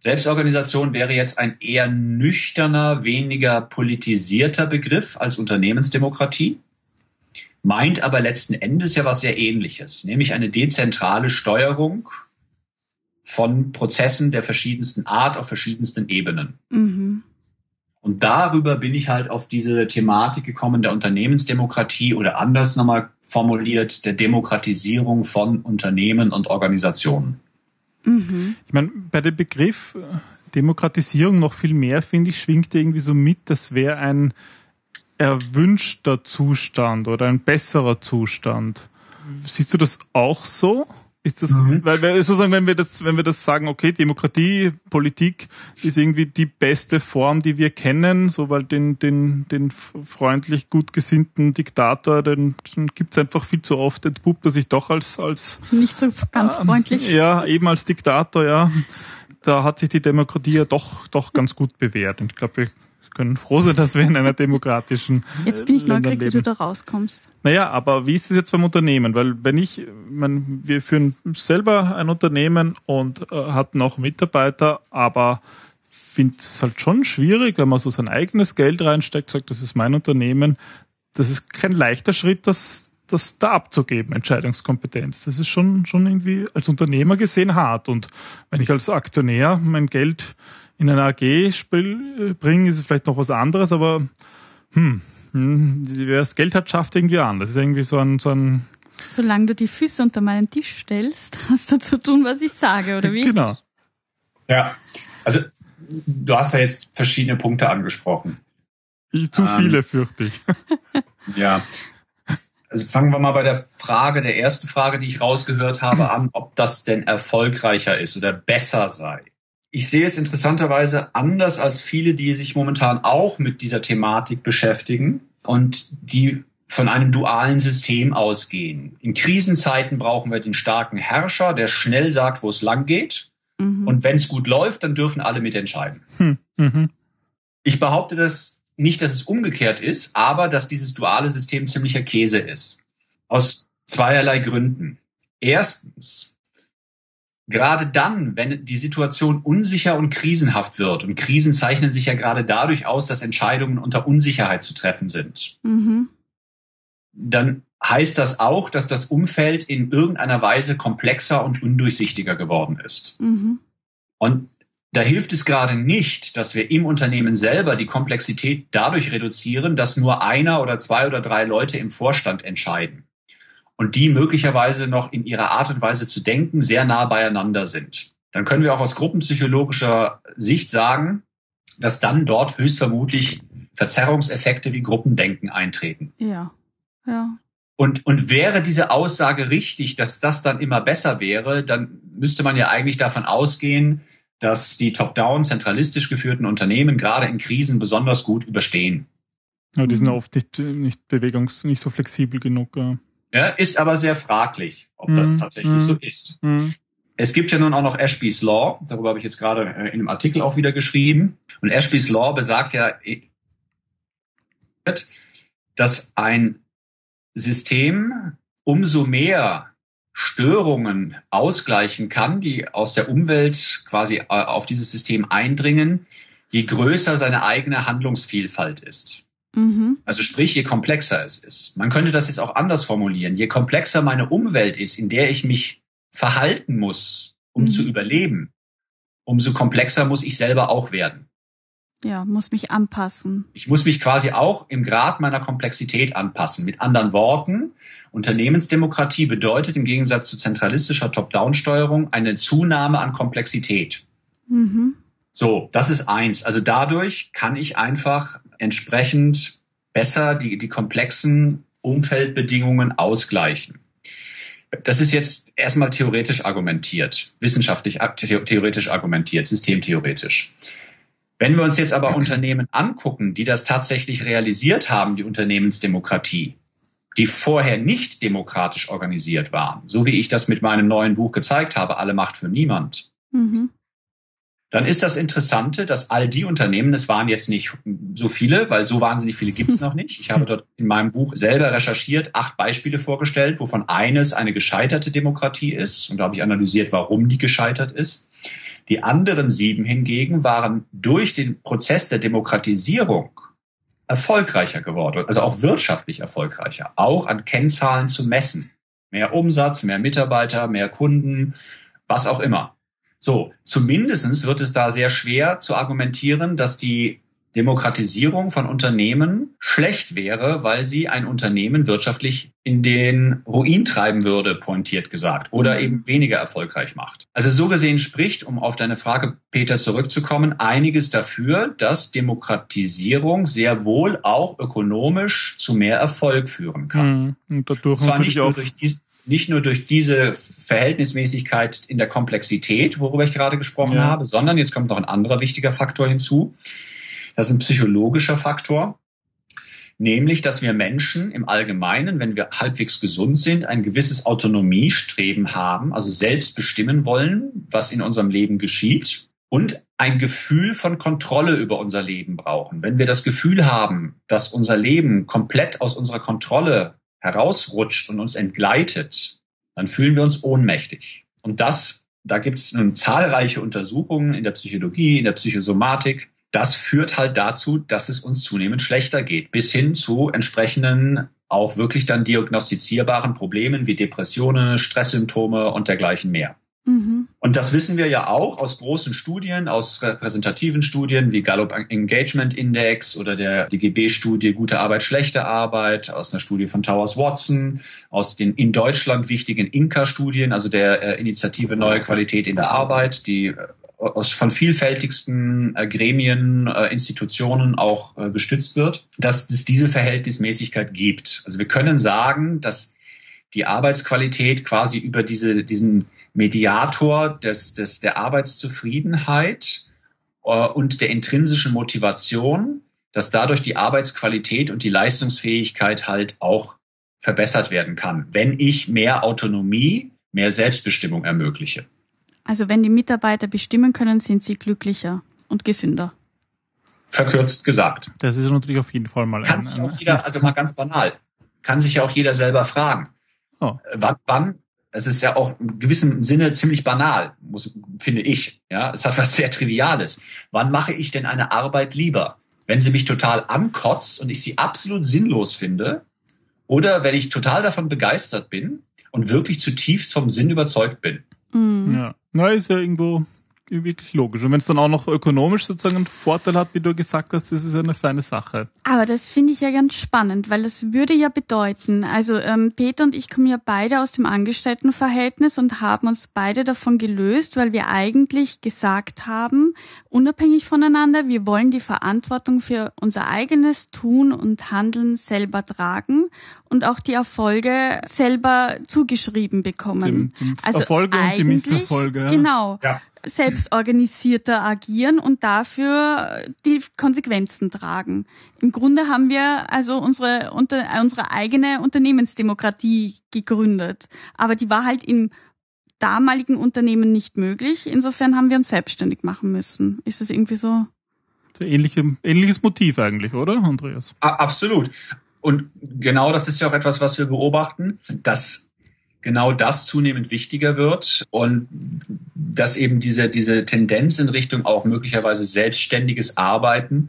Selbstorganisation wäre jetzt ein eher nüchterner, weniger politisierter Begriff als Unternehmensdemokratie. Meint aber letzten Endes ja was sehr Ähnliches, nämlich eine dezentrale Steuerung von Prozessen der verschiedensten Art auf verschiedensten Ebenen. Mhm. Und darüber bin ich halt auf diese Thematik gekommen, der Unternehmensdemokratie oder anders nochmal formuliert, der Demokratisierung von Unternehmen und Organisationen. Mhm. Ich meine, bei dem Begriff Demokratisierung noch viel mehr, finde ich, schwingt irgendwie so mit, das wäre ein erwünschter Zustand oder ein besserer Zustand. Siehst du das auch so? Ist das, weil wir sozusagen, wenn wir das sagen, okay, Demokratie, Politik ist irgendwie die beste Form, die wir kennen, so weil den freundlich gut gesinnten Diktator, den gibt's einfach viel zu oft, entpuppt er sich doch als nicht so ganz freundlich. Ja, eben als Diktator, ja. Da hat sich die Demokratie ja doch ganz gut bewährt. Und ich glaube, wir können froh sein, dass wir in einer demokratischen Jetzt bin ich neugierig, wie du da rauskommst. Naja, aber wie ist es jetzt beim Unternehmen? Weil wir führen selber ein Unternehmen und hatten auch Mitarbeiter, aber finde es halt schon schwierig, wenn man so sein eigenes Geld reinsteckt, sagt, das ist mein Unternehmen. Das ist kein leichter Schritt, das da abzugeben, Entscheidungskompetenz. Das ist schon irgendwie als Unternehmer gesehen hart. Und wenn ich als Aktionär mein Geld in eine AG bringen, ist es vielleicht noch was anderes, aber wer das Geld hat, schafft irgendwie an. Das ist irgendwie so ein Solange du die Füße unter meinen Tisch stellst, hast du zu tun, was ich sage, oder wie? Genau. Ja, also du hast ja jetzt verschiedene Punkte angesprochen. Zu viele, fürchte ich. Ja, also fangen wir mal bei der Frage, der ersten Frage, die ich rausgehört habe, an, ob das denn erfolgreicher ist oder besser sei. Ich sehe es interessanterweise anders als viele, die sich momentan auch mit dieser Thematik beschäftigen und die von einem dualen System ausgehen. In Krisenzeiten brauchen wir den starken Herrscher, der schnell sagt, wo es lang geht. Mhm. Und wenn es gut läuft, dann dürfen alle mitentscheiden. Mhm. Ich behaupte das nicht, dass es umgekehrt ist, aber dass dieses duale System ziemlicher Käse ist. Aus zweierlei Gründen. Erstens, gerade dann, wenn die Situation unsicher und krisenhaft wird, und Krisen zeichnen sich ja gerade dadurch aus, dass Entscheidungen unter Unsicherheit zu treffen sind, mhm, dann heißt das auch, dass das Umfeld in irgendeiner Weise komplexer und undurchsichtiger geworden ist. Mhm. Und da hilft es gerade nicht, dass wir im Unternehmen selber die Komplexität dadurch reduzieren, dass nur einer oder zwei oder drei Leute im Vorstand entscheiden und die möglicherweise noch in ihrer Art und Weise zu denken sehr nah beieinander sind. Dann können wir auch aus gruppenpsychologischer Sicht sagen, dass dann dort höchstvermutlich Verzerrungseffekte wie Gruppendenken eintreten. Ja. Ja. Und wäre diese Aussage richtig, dass das dann immer besser wäre, dann müsste man ja eigentlich davon ausgehen, dass die top-down zentralistisch geführten Unternehmen gerade in Krisen besonders gut überstehen. Ja, die sind oft nicht so flexibel genug. Ja, ist aber sehr fraglich, ob das tatsächlich so ist. Mhm. Es gibt ja nun auch noch Ashby's Law, darüber habe ich jetzt gerade in einem Artikel auch wieder geschrieben. Und Ashby's Law besagt ja, dass ein System umso mehr Störungen ausgleichen kann, die aus der Umwelt quasi auf dieses System eindringen, je größer seine eigene Handlungsvielfalt ist. Mhm. Also sprich, je komplexer es ist. Man könnte das jetzt auch anders formulieren. Je komplexer meine Umwelt ist, in der ich mich verhalten muss, um zu überleben, umso komplexer muss ich selber auch werden. Ja, muss mich anpassen. Ich muss mich quasi auch im Grad meiner Komplexität anpassen. Mit anderen Worten, Unternehmensdemokratie bedeutet im Gegensatz zu zentralistischer Top-Down-Steuerung eine Zunahme an Komplexität. Mhm. So, das ist eins. Also dadurch kann ich einfach entsprechend besser die komplexen Umfeldbedingungen ausgleichen. Das ist jetzt erstmal theoretisch argumentiert, wissenschaftlich theoretisch argumentiert, systemtheoretisch. Wenn wir uns jetzt aber Unternehmen angucken, die das tatsächlich realisiert haben, die Unternehmensdemokratie, die vorher nicht demokratisch organisiert waren, so wie ich das mit meinem neuen Buch gezeigt habe, Alle Macht für niemand, dann ist das Interessante, dass all die Unternehmen, es waren jetzt nicht so viele, weil so wahnsinnig viele gibt es noch nicht. Ich habe dort in meinem Buch selber recherchiert, 8 Beispiele vorgestellt, wovon eines eine gescheiterte Demokratie ist. Und da habe ich analysiert, warum die gescheitert ist. Die anderen 7 hingegen waren durch den Prozess der Demokratisierung erfolgreicher geworden, also auch wirtschaftlich erfolgreicher, auch an Kennzahlen zu messen. Mehr Umsatz, mehr Mitarbeiter, mehr Kunden, was auch immer. So, zumindest wird es da sehr schwer zu argumentieren, dass die Demokratisierung von Unternehmen schlecht wäre, weil sie ein Unternehmen wirtschaftlich in den Ruin treiben würde, pointiert gesagt, oder eben weniger erfolgreich macht. Also so gesehen spricht, um auf deine Frage, Peter, zurückzukommen, einiges dafür, dass Demokratisierung sehr wohl auch ökonomisch zu mehr Erfolg führen kann. Und zwar nicht nur durch diese Verhältnismäßigkeit in der Komplexität, worüber ich gerade gesprochen habe, sondern jetzt kommt noch ein anderer wichtiger Faktor hinzu. Das ist ein psychologischer Faktor, nämlich, dass wir Menschen im Allgemeinen, wenn wir halbwegs gesund sind, ein gewisses Autonomiestreben haben, also selbst bestimmen wollen, was in unserem Leben geschieht und ein Gefühl von Kontrolle über unser Leben brauchen. Wenn wir das Gefühl haben, dass unser Leben komplett aus unserer Kontrolle herausrutscht und uns entgleitet, dann fühlen wir uns ohnmächtig. Und da gibt es nun zahlreiche Untersuchungen in der Psychologie, in der Psychosomatik. Das führt halt dazu, dass es uns zunehmend schlechter geht, bis hin zu entsprechenden, auch wirklich dann diagnostizierbaren Problemen wie Depressionen, Stresssymptome und dergleichen mehr. Mhm. Und das wissen wir ja auch aus großen Studien, aus repräsentativen Studien wie Gallup Engagement Index oder der DGB-Studie Gute Arbeit, Schlechte Arbeit, aus einer Studie von Towers Watson, aus den in Deutschland wichtigen Inka-Studien, also der Initiative Neue Qualität in der Arbeit, die von vielfältigsten Gremien, Institutionen auch gestützt wird, dass es diese Verhältnismäßigkeit gibt. Also wir können sagen, dass die Arbeitsqualität quasi über diesen Mediator der Arbeitszufriedenheit und der intrinsischen Motivation, dass dadurch die Arbeitsqualität und die Leistungsfähigkeit halt auch verbessert werden kann, wenn ich mehr Autonomie, mehr Selbstbestimmung ermögliche. Also wenn die Mitarbeiter bestimmen können, sind sie glücklicher und gesünder. Verkürzt gesagt. Das ist natürlich auf jeden Fall mal kann sich auch jeder, also mal ganz banal, kann sich ja auch jeder selber fragen. Oh. Wann? Das ist ja auch in gewissem Sinne ziemlich banal, finde ich. Ja, es hat was sehr Triviales. Wann mache ich denn eine Arbeit lieber? Wenn sie mich total ankotzt und ich sie absolut sinnlos finde, oder wenn ich total davon begeistert bin und wirklich zutiefst vom Sinn überzeugt bin. Mhm. Ja. Na, ist ja irgendwo wirklich logisch. Und wenn es dann auch noch ökonomisch sozusagen einen Vorteil hat, wie du gesagt hast, das ist ja eine feine Sache. Aber das finde ich ja ganz spannend, weil das würde ja bedeuten, also Peter und ich kommen ja beide aus dem Angestelltenverhältnis und haben uns beide davon gelöst, weil wir eigentlich gesagt haben, unabhängig voneinander, wir wollen die Verantwortung für unser eigenes Tun und Handeln selber tragen und auch die Erfolge selber zugeschrieben bekommen. Also Erfolge und die Misserfolge. Ja. Genau. Ja. Selbst organisierter agieren und dafür die Konsequenzen tragen. Im Grunde haben wir also unsere eigene Unternehmensdemokratie gegründet. Aber die war halt im damaligen Unternehmen nicht möglich. Insofern haben wir uns selbstständig machen müssen. Ist das irgendwie so? Ähnliches Motiv eigentlich, oder, Andreas? Absolut. Und genau das ist ja auch etwas, was wir beobachten, dass genau das zunehmend wichtiger wird und dass eben diese Tendenz in Richtung auch möglicherweise selbstständiges Arbeiten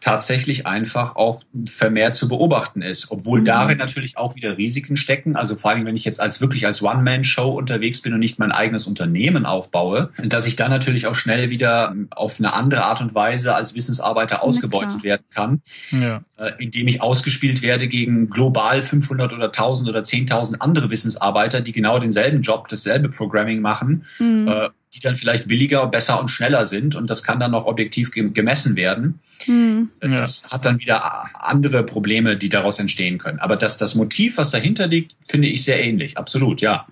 tatsächlich einfach auch vermehrt zu beobachten ist. Obwohl darin natürlich auch wieder Risiken stecken. Also vor allem, wenn ich jetzt als One-Man-Show unterwegs bin und nicht mein eigenes Unternehmen aufbaue, dass ich dann natürlich auch schnell wieder auf eine andere Art und Weise als Wissensarbeiter ausgebeutet werden kann, ja, indem ich ausgespielt werde gegen global 500 oder 1000 oder 10.000 andere Wissensarbeiter, die genau denselben Job, dasselbe Programming machen, die dann vielleicht billiger, besser und schneller sind. Und das kann dann auch objektiv gemessen werden. Mhm. Das hat dann wieder andere Probleme, die daraus entstehen können. Aber das Motiv, was dahinter liegt, finde ich sehr ähnlich. Absolut, ja.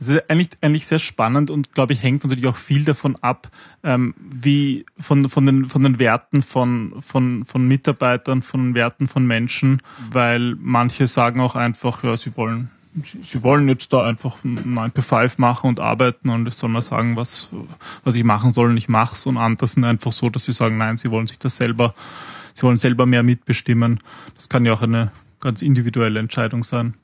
Es ist eigentlich sehr spannend und, glaube ich, hängt natürlich auch viel davon ab, wie von den Werten von Mitarbeitern, von den Werten von Menschen, weil manche sagen auch einfach, ja, sie wollen jetzt da einfach 9-to-5 machen und arbeiten und es soll mal sagen, was ich machen soll und ich mach's, und andere sind einfach so, dass sie sagen, nein, sie wollen selber mehr mitbestimmen. Das kann ja auch eine ganz individuelle Entscheidung sein.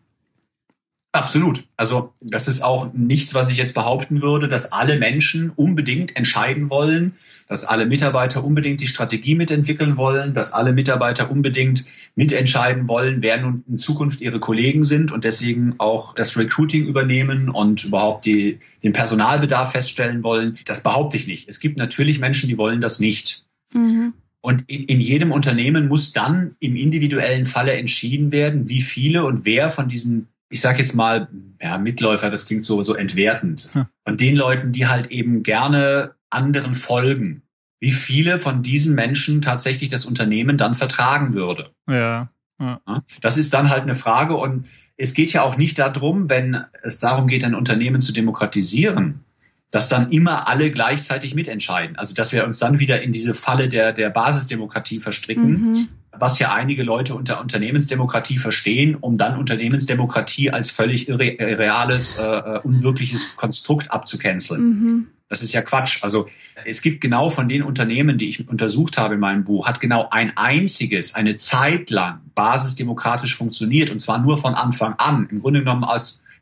Absolut. Also das ist auch nichts, was ich jetzt behaupten würde, dass alle Menschen unbedingt entscheiden wollen, dass alle Mitarbeiter unbedingt die Strategie mitentwickeln wollen, dass alle Mitarbeiter unbedingt mitentscheiden wollen, wer nun in Zukunft ihre Kollegen sind und deswegen auch das Recruiting übernehmen und überhaupt den Personalbedarf feststellen wollen. Das behaupte ich nicht. Es gibt natürlich Menschen, die wollen das nicht. Mhm. Und in jedem Unternehmen muss dann im individuellen Falle entschieden werden, wie viele und wer von diesen, ich sage jetzt mal, ja, Mitläufer, das klingt so entwertend. Von den Leuten, die halt eben gerne anderen folgen, wie viele von diesen Menschen tatsächlich das Unternehmen dann vertragen würde. Ja, ja. Das ist dann halt eine Frage. Und es geht ja auch nicht darum, wenn es darum geht, ein Unternehmen zu demokratisieren, dass dann immer alle gleichzeitig mitentscheiden. Also dass wir uns dann wieder in diese Falle der Basisdemokratie verstricken, was ja einige Leute unter Unternehmensdemokratie verstehen, um dann Unternehmensdemokratie als völlig irreales, unwirkliches Konstrukt abzucanceln. Mhm. Das ist ja Quatsch. Also es gibt genau von den Unternehmen, die ich untersucht habe in meinem Buch, hat genau ein einziges, eine Zeit lang basisdemokratisch funktioniert, und zwar nur von Anfang an, im Grunde genommen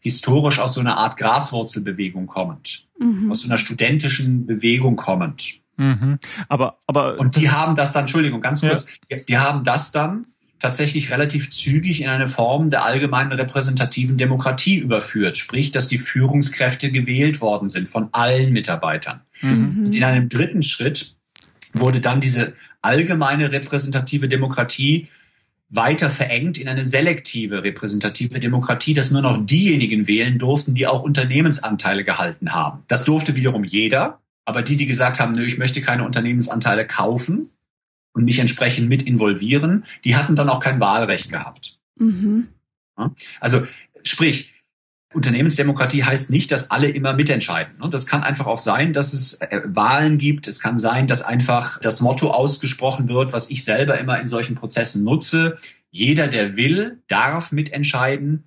historisch aus so einer Art Graswurzelbewegung kommend, aus so einer studentischen Bewegung kommend. Mhm. Aber und die haben das dann, Entschuldigung, ganz kurz, die haben das dann tatsächlich relativ zügig in eine Form der allgemeinen repräsentativen Demokratie überführt. Sprich, dass die Führungskräfte gewählt worden sind von allen Mitarbeitern. Mhm. Und in einem dritten Schritt wurde dann diese allgemeine repräsentative Demokratie weiter verengt in eine selektive repräsentative Demokratie, dass nur noch diejenigen wählen durften, die auch Unternehmensanteile gehalten haben. Das durfte wiederum jeder, aber die gesagt haben, nö, ich möchte keine Unternehmensanteile kaufen und mich entsprechend mit involvieren, die hatten dann auch kein Wahlrecht gehabt. Mhm. Also sprich, Unternehmensdemokratie heißt nicht, dass alle immer mitentscheiden. Das kann einfach auch sein, dass es Wahlen gibt. Es kann sein, dass einfach das Motto ausgesprochen wird, was ich selber immer in solchen Prozessen nutze. Jeder, der will, darf mitentscheiden.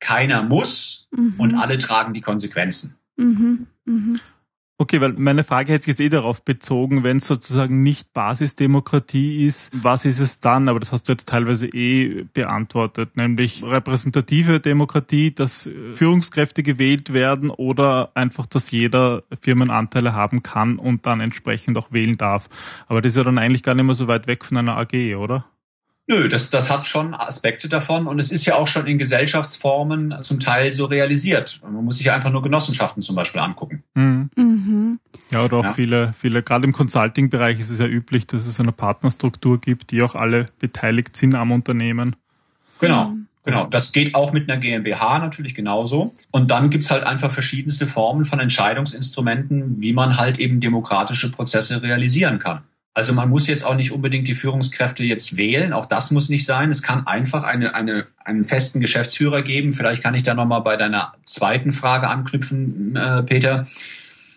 Keiner muss. Mhm. Und alle tragen die Konsequenzen. Mhm. Mhm. Okay, weil meine Frage hätte jetzt darauf bezogen, wenn es sozusagen nicht Basisdemokratie ist, was ist es dann? Aber das hast du jetzt teilweise beantwortet, nämlich repräsentative Demokratie, dass Führungskräfte gewählt werden oder einfach, dass jeder Firmenanteile haben kann und dann entsprechend auch wählen darf. Aber das ist ja dann eigentlich gar nicht mehr so weit weg von einer AG, oder? Nö, das hat schon Aspekte davon und es ist ja auch schon in Gesellschaftsformen zum Teil so realisiert. Man muss sich ja einfach nur Genossenschaften zum Beispiel angucken. Mhm. Mhm. Ja, oder auch viele, gerade im Consulting-Bereich ist es ja üblich, dass es eine Partnerstruktur gibt, die auch alle beteiligt sind am Unternehmen. Genau, genau. Das geht auch mit einer GmbH natürlich genauso. Und dann gibt's halt einfach verschiedenste Formen von Entscheidungsinstrumenten, wie man halt eben demokratische Prozesse realisieren kann. Also man muss jetzt auch nicht unbedingt die Führungskräfte jetzt wählen. Auch das muss nicht sein. Es kann einfach einen festen Geschäftsführer geben. Vielleicht kann ich da nochmal bei deiner zweiten Frage anknüpfen, Peter.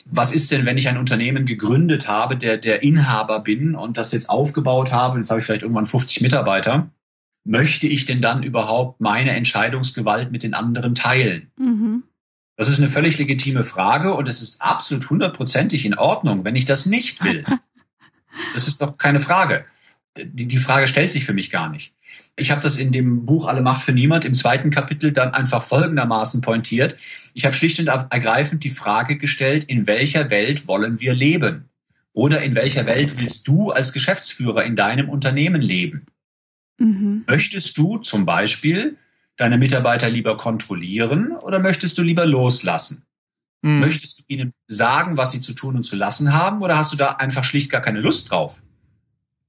Was ist denn, wenn ich ein Unternehmen gegründet habe, der Inhaber bin und das jetzt aufgebaut habe? Jetzt habe ich vielleicht irgendwann 50 Mitarbeiter. Möchte ich denn dann überhaupt meine Entscheidungsgewalt mit den anderen teilen? Mhm. Das ist eine völlig legitime Frage und es ist absolut 100%ig in Ordnung, wenn ich das nicht will. Das ist doch keine Frage. Die Frage stellt sich für mich gar nicht. Ich habe das in dem Buch Alle Macht für niemand im zweiten Kapitel dann einfach folgendermaßen pointiert. Ich habe schlicht und ergreifend die Frage gestellt, in welcher Welt wollen wir leben? Oder in welcher Welt willst du als Geschäftsführer in deinem Unternehmen leben? Mhm. Möchtest du zum Beispiel deine Mitarbeiter lieber kontrollieren oder möchtest du lieber loslassen? Hm. Möchtest du ihnen sagen, was sie zu tun und zu lassen haben, oder hast du da einfach schlicht gar keine Lust drauf?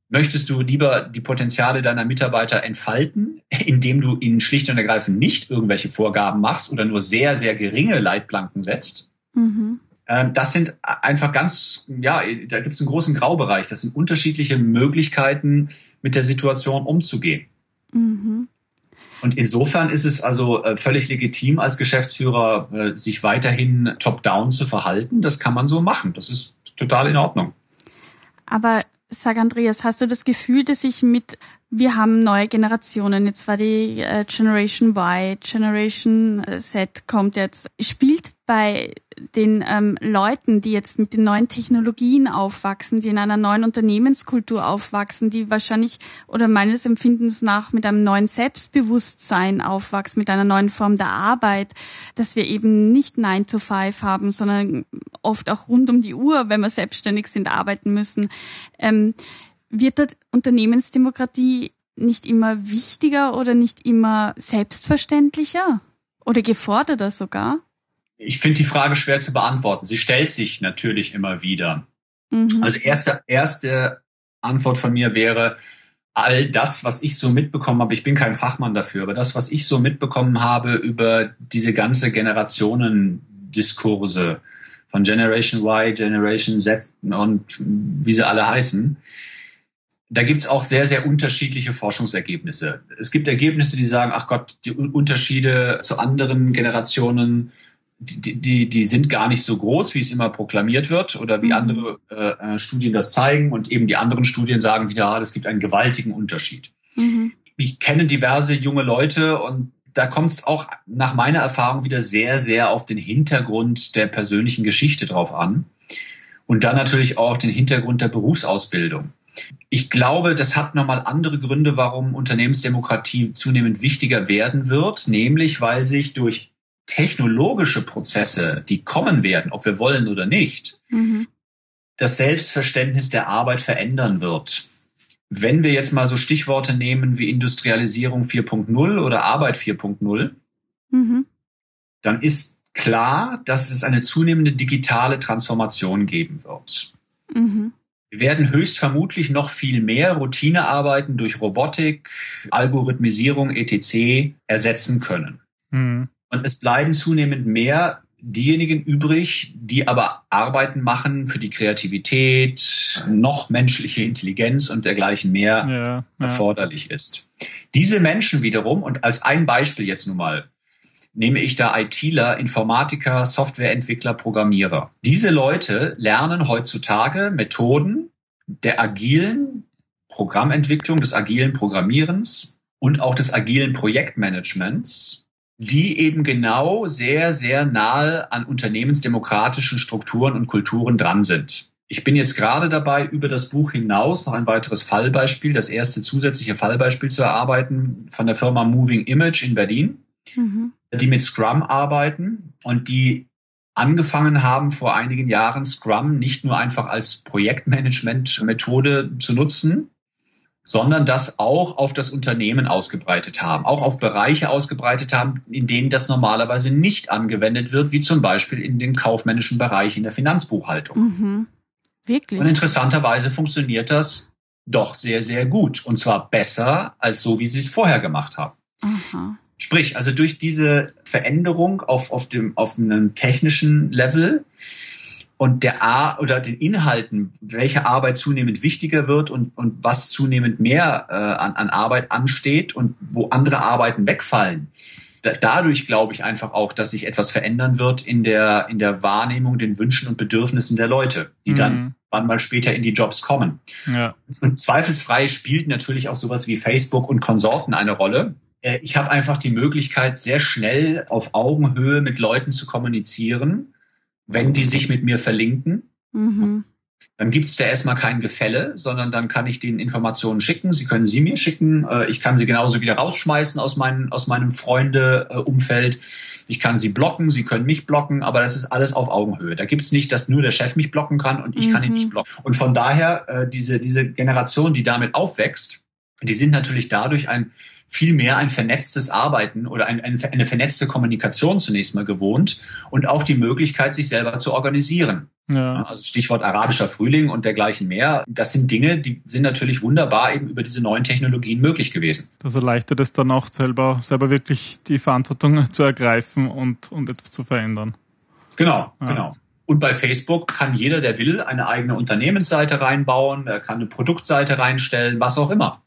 Möchtest du lieber die Potenziale deiner Mitarbeiter entfalten, indem du ihnen schlicht und ergreifend nicht irgendwelche Vorgaben machst oder nur sehr, sehr geringe Leitplanken setzt? Mhm. Das sind einfach da gibt es einen großen Graubereich. Das sind unterschiedliche Möglichkeiten, mit der Situation umzugehen. Mhm. Und insofern ist es also völlig legitim, als Geschäftsführer sich weiterhin top-down zu verhalten. Das kann man so machen. Das ist total in Ordnung. Aber sag Andreas, hast du das Gefühl, dass wir haben neue Generationen, jetzt war die Generation Y, Generation Z kommt jetzt, spielt bei den Leuten, die jetzt mit den neuen Technologien aufwachsen, die in einer neuen Unternehmenskultur aufwachsen, die wahrscheinlich oder meines Empfindens nach mit einem neuen Selbstbewusstsein aufwachsen, mit einer neuen Form der Arbeit, dass wir eben nicht 9-to-5 haben, sondern oft auch rund um die Uhr, wenn wir selbstständig sind, arbeiten müssen. Wird dort Unternehmensdemokratie nicht immer wichtiger oder nicht immer selbstverständlicher oder geforderter sogar? Ich finde die Frage schwer zu beantworten. Sie stellt sich natürlich immer wieder. Mhm. Also erste Antwort von mir wäre, all das, was ich so mitbekommen habe, ich bin kein Fachmann dafür, aber das, was ich so mitbekommen habe über diese ganze Generationendiskurse von Generation Y, Generation Z und wie sie alle heißen, da gibt's auch sehr, sehr unterschiedliche Forschungsergebnisse. Es gibt Ergebnisse, die sagen, ach Gott, die Unterschiede zu anderen Generationen, die sind gar nicht so groß, wie es immer proklamiert wird oder wie andere Studien das zeigen. Und eben die anderen Studien sagen wieder, es gibt einen gewaltigen Unterschied. Mhm. Ich kenne diverse junge Leute und da kommt es auch nach meiner Erfahrung wieder sehr, sehr auf den Hintergrund der persönlichen Geschichte drauf an. Und dann natürlich auch den Hintergrund der Berufsausbildung. Ich glaube, das hat nochmal andere Gründe, warum Unternehmensdemokratie zunehmend wichtiger werden wird. Nämlich, weil sich durch technologische Prozesse, die kommen werden, ob wir wollen oder nicht, das Selbstverständnis der Arbeit verändern wird. Wenn wir jetzt mal so Stichworte nehmen wie Industrialisierung 4.0 oder Arbeit 4.0, dann ist klar, dass es eine zunehmende digitale Transformation geben wird. Wir werden höchstvermutlich noch viel mehr Routinearbeiten durch Robotik, Algorithmisierung, etc. ersetzen können. Und es bleiben zunehmend mehr diejenigen übrig, die aber Arbeiten machen für die Kreativität, noch menschliche Intelligenz und dergleichen mehr erforderlich ist. Diese Menschen wiederum, und als ein Beispiel jetzt nun mal, nehme ich da ITler, Informatiker, Softwareentwickler, Programmierer. Diese Leute lernen heutzutage Methoden der agilen Programmentwicklung, des agilen Programmierens und auch des agilen Projektmanagements, die eben genau sehr, sehr nahe an unternehmensdemokratischen Strukturen und Kulturen dran sind. Ich bin jetzt gerade dabei, über das Buch hinaus noch ein weiteres Fallbeispiel, das erste zusätzliche Fallbeispiel zu erarbeiten von der Firma Moving Image in Berlin, die mit Scrum arbeiten und die angefangen haben, vor einigen Jahren Scrum nicht nur einfach als Projektmanagement-Methode zu nutzen, sondern das auch auf das Unternehmen ausgebreitet haben, auch auf Bereiche ausgebreitet haben, in denen das normalerweise nicht angewendet wird, wie zum Beispiel in dem kaufmännischen Bereich in der Finanzbuchhaltung. Wirklich? Und interessanterweise funktioniert das doch sehr, sehr gut. Und zwar besser als so, wie sie es vorher gemacht haben. Sprich, also durch diese Veränderung auf einem technischen Level und den Inhalten, welche Arbeit zunehmend wichtiger wird und was zunehmend mehr an Arbeit ansteht und wo andere Arbeiten wegfallen. Dadurch glaube ich einfach auch, dass sich etwas verändern wird in der Wahrnehmung, den Wünschen und Bedürfnissen der Leute, die dann wann mal später in die Jobs kommen. Und zweifelsfrei spielt natürlich auch sowas wie Facebook und Konsorten eine Rolle. Ich habe einfach die Möglichkeit, sehr schnell auf Augenhöhe mit Leuten zu kommunizieren, wenn die sich mit mir verlinken. Dann gibt's da erstmal kein Gefälle, sondern dann kann ich denen Informationen schicken. Sie können sie mir schicken. Ich kann sie genauso wieder rausschmeißen aus meinem Freunde-Umfeld. Ich kann sie blocken, sie können mich blocken, aber das ist alles auf Augenhöhe. Da gibt's nicht, dass nur der Chef mich blocken kann und ich kann ihn nicht blocken. Und von daher, diese Generation, die damit aufwächst, die sind natürlich dadurch vielmehr ein vernetztes Arbeiten oder eine vernetzte Kommunikation zunächst mal gewohnt und auch die Möglichkeit, sich selber zu organisieren. Also Stichwort arabischer Frühling und dergleichen mehr. Das sind Dinge, die sind natürlich wunderbar eben über diese neuen Technologien möglich gewesen. Das erleichtert es dann auch selber wirklich die Verantwortung zu ergreifen und etwas zu verändern. Genau. Und bei Facebook kann jeder, der will, eine eigene Unternehmensseite reinbauen, er kann eine Produktseite reinstellen, was auch immer.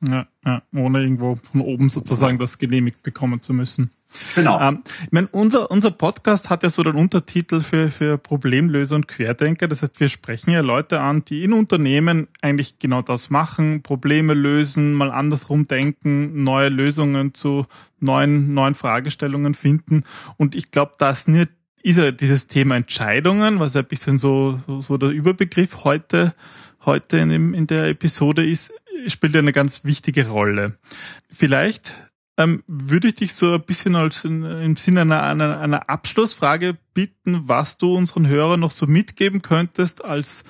Ohne irgendwo von oben sozusagen das genehmigt bekommen zu müssen. Genau. Ich meine, unser Podcast hat ja so den Untertitel für Problemlöser und Querdenker. Das heißt, wir sprechen ja Leute an, die in Unternehmen eigentlich genau das machen, Probleme lösen, mal andersrum denken, neue Lösungen zu neuen Fragestellungen finden. Und ich glaube, das ist ja dieses Thema Entscheidungen, was ein bisschen so der Überbegriff heute in der Episode ist, spielt ja eine ganz wichtige Rolle. Vielleicht würde ich dich so ein bisschen als im Sinne einer Abschlussfrage bitten, was du unseren Hörern noch so mitgeben könntest als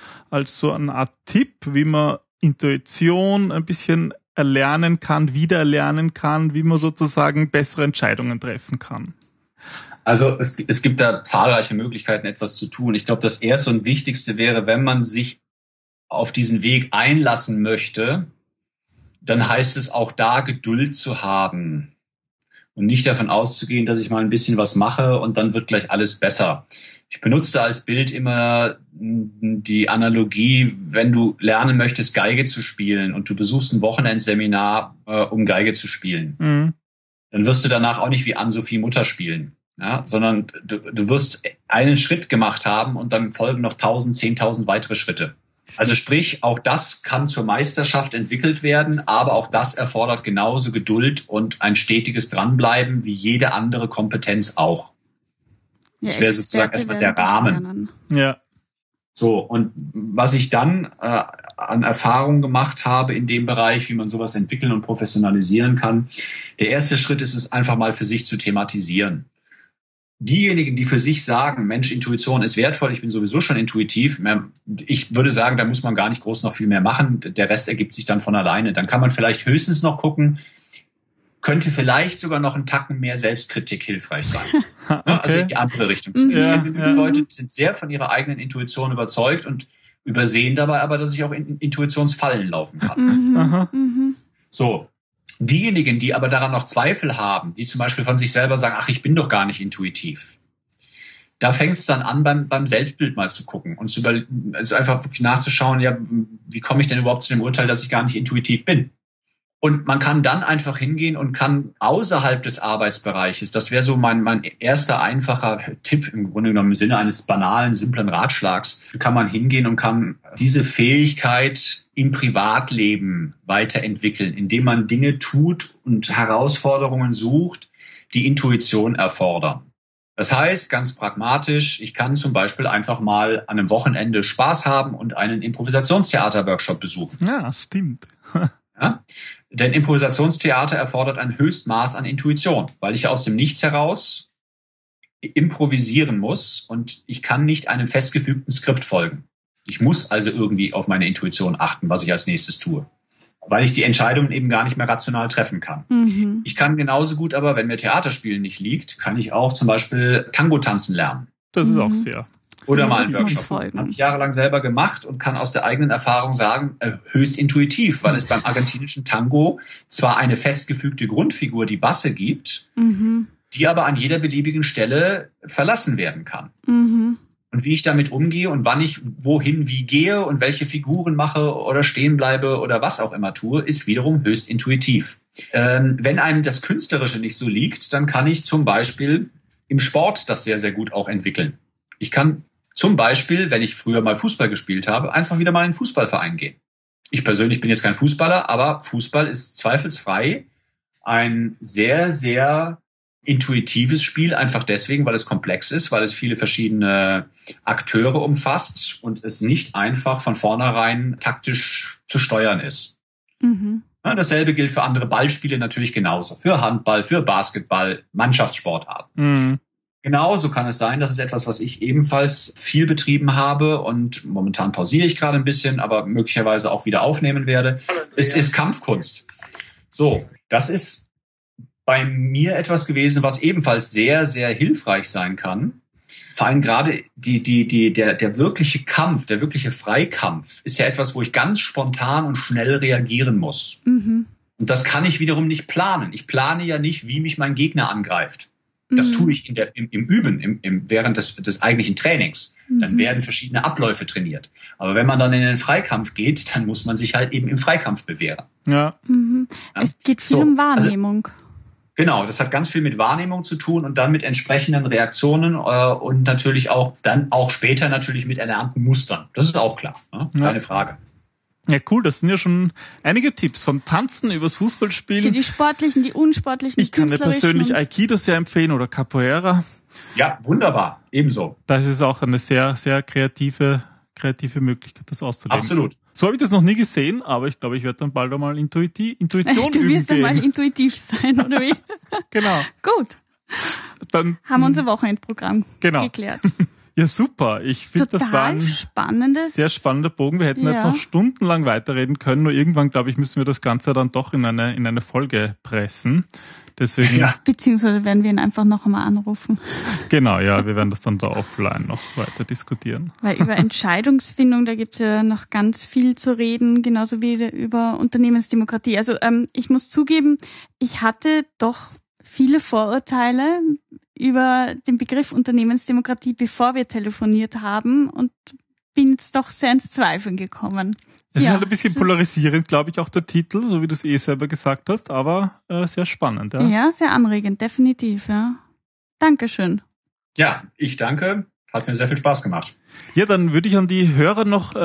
so eine Art Tipp, wie man Intuition ein bisschen erlernen kann, wiedererlernen kann, wie man sozusagen bessere Entscheidungen treffen kann. Also es gibt da zahlreiche Möglichkeiten, etwas zu tun. Ich glaube, das Erste und Wichtigste wäre, wenn man sich auf diesen Weg einlassen möchte, dann heißt es auch da, Geduld zu haben und nicht davon auszugehen, dass ich mal ein bisschen was mache und dann wird gleich alles besser. Ich benutze als Bild immer die Analogie, wenn du lernen möchtest, Geige zu spielen und du besuchst ein Wochenendseminar, um Geige zu spielen, dann wirst du danach auch nicht wie Anne-Sophie Mutter spielen. Ja, sondern du wirst einen Schritt gemacht haben und dann folgen noch 1000, 10.000 weitere Schritte. Also sprich, auch das kann zur Meisterschaft entwickelt werden, aber auch das erfordert genauso Geduld und ein stetiges Dranbleiben wie jede andere Kompetenz auch. Ja, das wäre sozusagen erstmal der Rahmen. Ja. So, und was ich dann an Erfahrung gemacht habe in dem Bereich, wie man sowas entwickeln und professionalisieren kann, der erste Schritt ist es, einfach mal für sich zu thematisieren. diejenigen, die für sich sagen, Mensch, Intuition ist wertvoll, ich bin sowieso schon intuitiv, ich würde sagen, da muss man gar nicht groß noch viel mehr machen. Der Rest ergibt sich dann von alleine. Dann kann man vielleicht höchstens noch gucken, könnte vielleicht sogar noch ein Tacken mehr Selbstkritik hilfreich sein. Okay. Also in die andere Richtung. Ich finde, die Leute sind sehr von ihrer eigenen Intuition überzeugt und übersehen dabei aber, dass ich auch in Intuitionsfallen laufen kann. Mhm. Aha. Mhm. So. Diejenigen, die aber daran noch Zweifel haben, die zum Beispiel von sich selber sagen, ach, ich bin doch gar nicht intuitiv. Da fängt es dann an, beim Selbstbild mal zu gucken und also einfach wirklich nachzuschauen, ja, wie komme ich denn überhaupt zu dem Urteil, dass ich gar nicht intuitiv bin? Und man kann dann einfach hingehen und kann außerhalb des Arbeitsbereiches, das wäre so mein erster einfacher Tipp im Grunde genommen im Sinne eines banalen, simplen Ratschlags, kann man hingehen und kann diese Fähigkeit im Privatleben weiterentwickeln, indem man Dinge tut und Herausforderungen sucht, die Intuition erfordern. Das heißt, ganz pragmatisch, ich kann zum Beispiel einfach mal an einem Wochenende Spaß haben und einen Improvisationstheater-Workshop besuchen. Ja, stimmt. Ja? Denn Improvisationstheater erfordert ein Höchstmaß an Intuition, weil ich ja aus dem Nichts heraus improvisieren muss und ich kann nicht einem festgefügten Skript folgen. Ich muss also irgendwie auf meine Intuition achten, was ich als nächstes tue, weil ich die Entscheidungen eben gar nicht mehr rational treffen kann. Mhm. Ich kann genauso gut aber, wenn mir Theaterspielen nicht liegt, kann ich auch zum Beispiel Tango tanzen lernen. Das ist auch sehr... Oder mal einen Workshop. Habe ich jahrelang selber gemacht und kann aus der eigenen Erfahrung sagen, höchst intuitiv, weil es beim argentinischen Tango zwar eine festgefügte Grundfigur, die Basse, gibt, mhm, die aber an jeder beliebigen Stelle verlassen werden kann. Mhm. Und wie ich damit umgehe und wann ich wohin wie gehe und welche Figuren mache oder stehen bleibe oder was auch immer tue, ist wiederum höchst intuitiv. Wenn einem das Künstlerische nicht so liegt, dann kann ich zum Beispiel im Sport das sehr, sehr gut auch entwickeln. Ich kann zum Beispiel, wenn ich früher mal Fußball gespielt habe, einfach wieder mal in einen Fußballverein gehen. Ich persönlich bin jetzt kein Fußballer, aber Fußball ist zweifelsfrei ein sehr, sehr intuitives Spiel, einfach deswegen, weil es komplex ist, weil es viele verschiedene Akteure umfasst und es nicht einfach von vornherein taktisch zu steuern ist. Mhm. Ja, dasselbe gilt für andere Ballspiele natürlich genauso. Für Handball, für Basketball, Mannschaftssportarten. Mhm. Genauso kann es sein, das ist etwas, was ich ebenfalls viel betrieben habe und momentan pausiere ich gerade ein bisschen, aber möglicherweise auch wieder aufnehmen werde. Es ist Kampfkunst. So, das ist bei mir etwas gewesen, was ebenfalls sehr, sehr hilfreich sein kann. Vor allem gerade der wirkliche Kampf, der wirkliche Freikampf ist ja etwas, wo ich ganz spontan und schnell reagieren muss. Mhm. Und das kann ich wiederum nicht planen. Ich plane ja nicht, wie mich mein Gegner angreift. Das tue ich im Üben, während des eigentlichen Trainings. Dann werden verschiedene Abläufe trainiert. Aber wenn man dann in den Freikampf geht, dann muss man sich halt eben im Freikampf bewähren. Ja. Mhm. Ja? Es geht viel um Wahrnehmung. Also, genau, das hat ganz viel mit Wahrnehmung zu tun und dann mit entsprechenden Reaktionen und natürlich auch dann auch später natürlich mit erlernten Mustern. Das ist auch klar, ne? Ja. Keine Frage. Ja, cool, das sind ja schon einige Tipps. Vom Tanzen übers Fußballspielen. Für die Sportlichen, die Unsportlichen, die Künstlerischen. Ich kann dir persönlich Aikido sehr empfehlen oder Capoeira. Ja, wunderbar, ebenso. Das ist auch eine sehr, sehr kreative Möglichkeit, das auszuleben. Absolut. So habe ich das noch nie gesehen, aber ich glaube, ich werde dann bald einmal Intuition üben. Du wirst einmal intuitiv sein, oder wie? Genau. Gut. Dann haben wir unser Wochenendprogramm geklärt. Ja, super. Ich finde, das war ein sehr spannender Bogen. Wir hätten jetzt noch stundenlang weiterreden können. Nur irgendwann, glaube ich, müssen wir das Ganze dann doch in eine Folge pressen. Deswegen. Ja. Beziehungsweise werden wir ihn einfach noch einmal anrufen. Genau, ja. Wir werden das dann da offline noch weiter diskutieren. Weil über Entscheidungsfindung, da gibt es ja noch ganz viel zu reden, genauso wie über Unternehmensdemokratie. Also ich muss zugeben, ich hatte doch viele Vorurteile über den Begriff Unternehmensdemokratie, bevor wir telefoniert haben, und bin jetzt doch sehr ins Zweifeln gekommen. Es ist halt ein bisschen polarisierend, glaube ich, auch der Titel, so wie du es selber gesagt hast, aber sehr spannend. Ja. Ja, sehr anregend, definitiv. Ja. Dankeschön. Ja, ich danke. Hat mir sehr viel Spaß gemacht. Ja, dann würde ich an die Hörer noch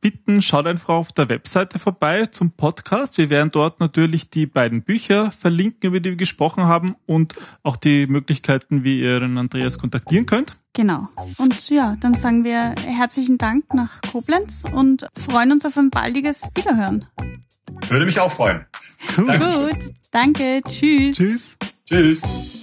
bitten, schaut einfach auf der Webseite vorbei zum Podcast. Wir werden dort natürlich die beiden Bücher verlinken, über die wir gesprochen haben, und auch die Möglichkeiten, wie ihr den Andreas kontaktieren könnt. Genau. Und ja, dann sagen wir herzlichen Dank nach Koblenz und freuen uns auf ein baldiges Wiederhören. Würde mich auch freuen. Cool. Gut, danke. Tschüss. Tschüss. Tschüss.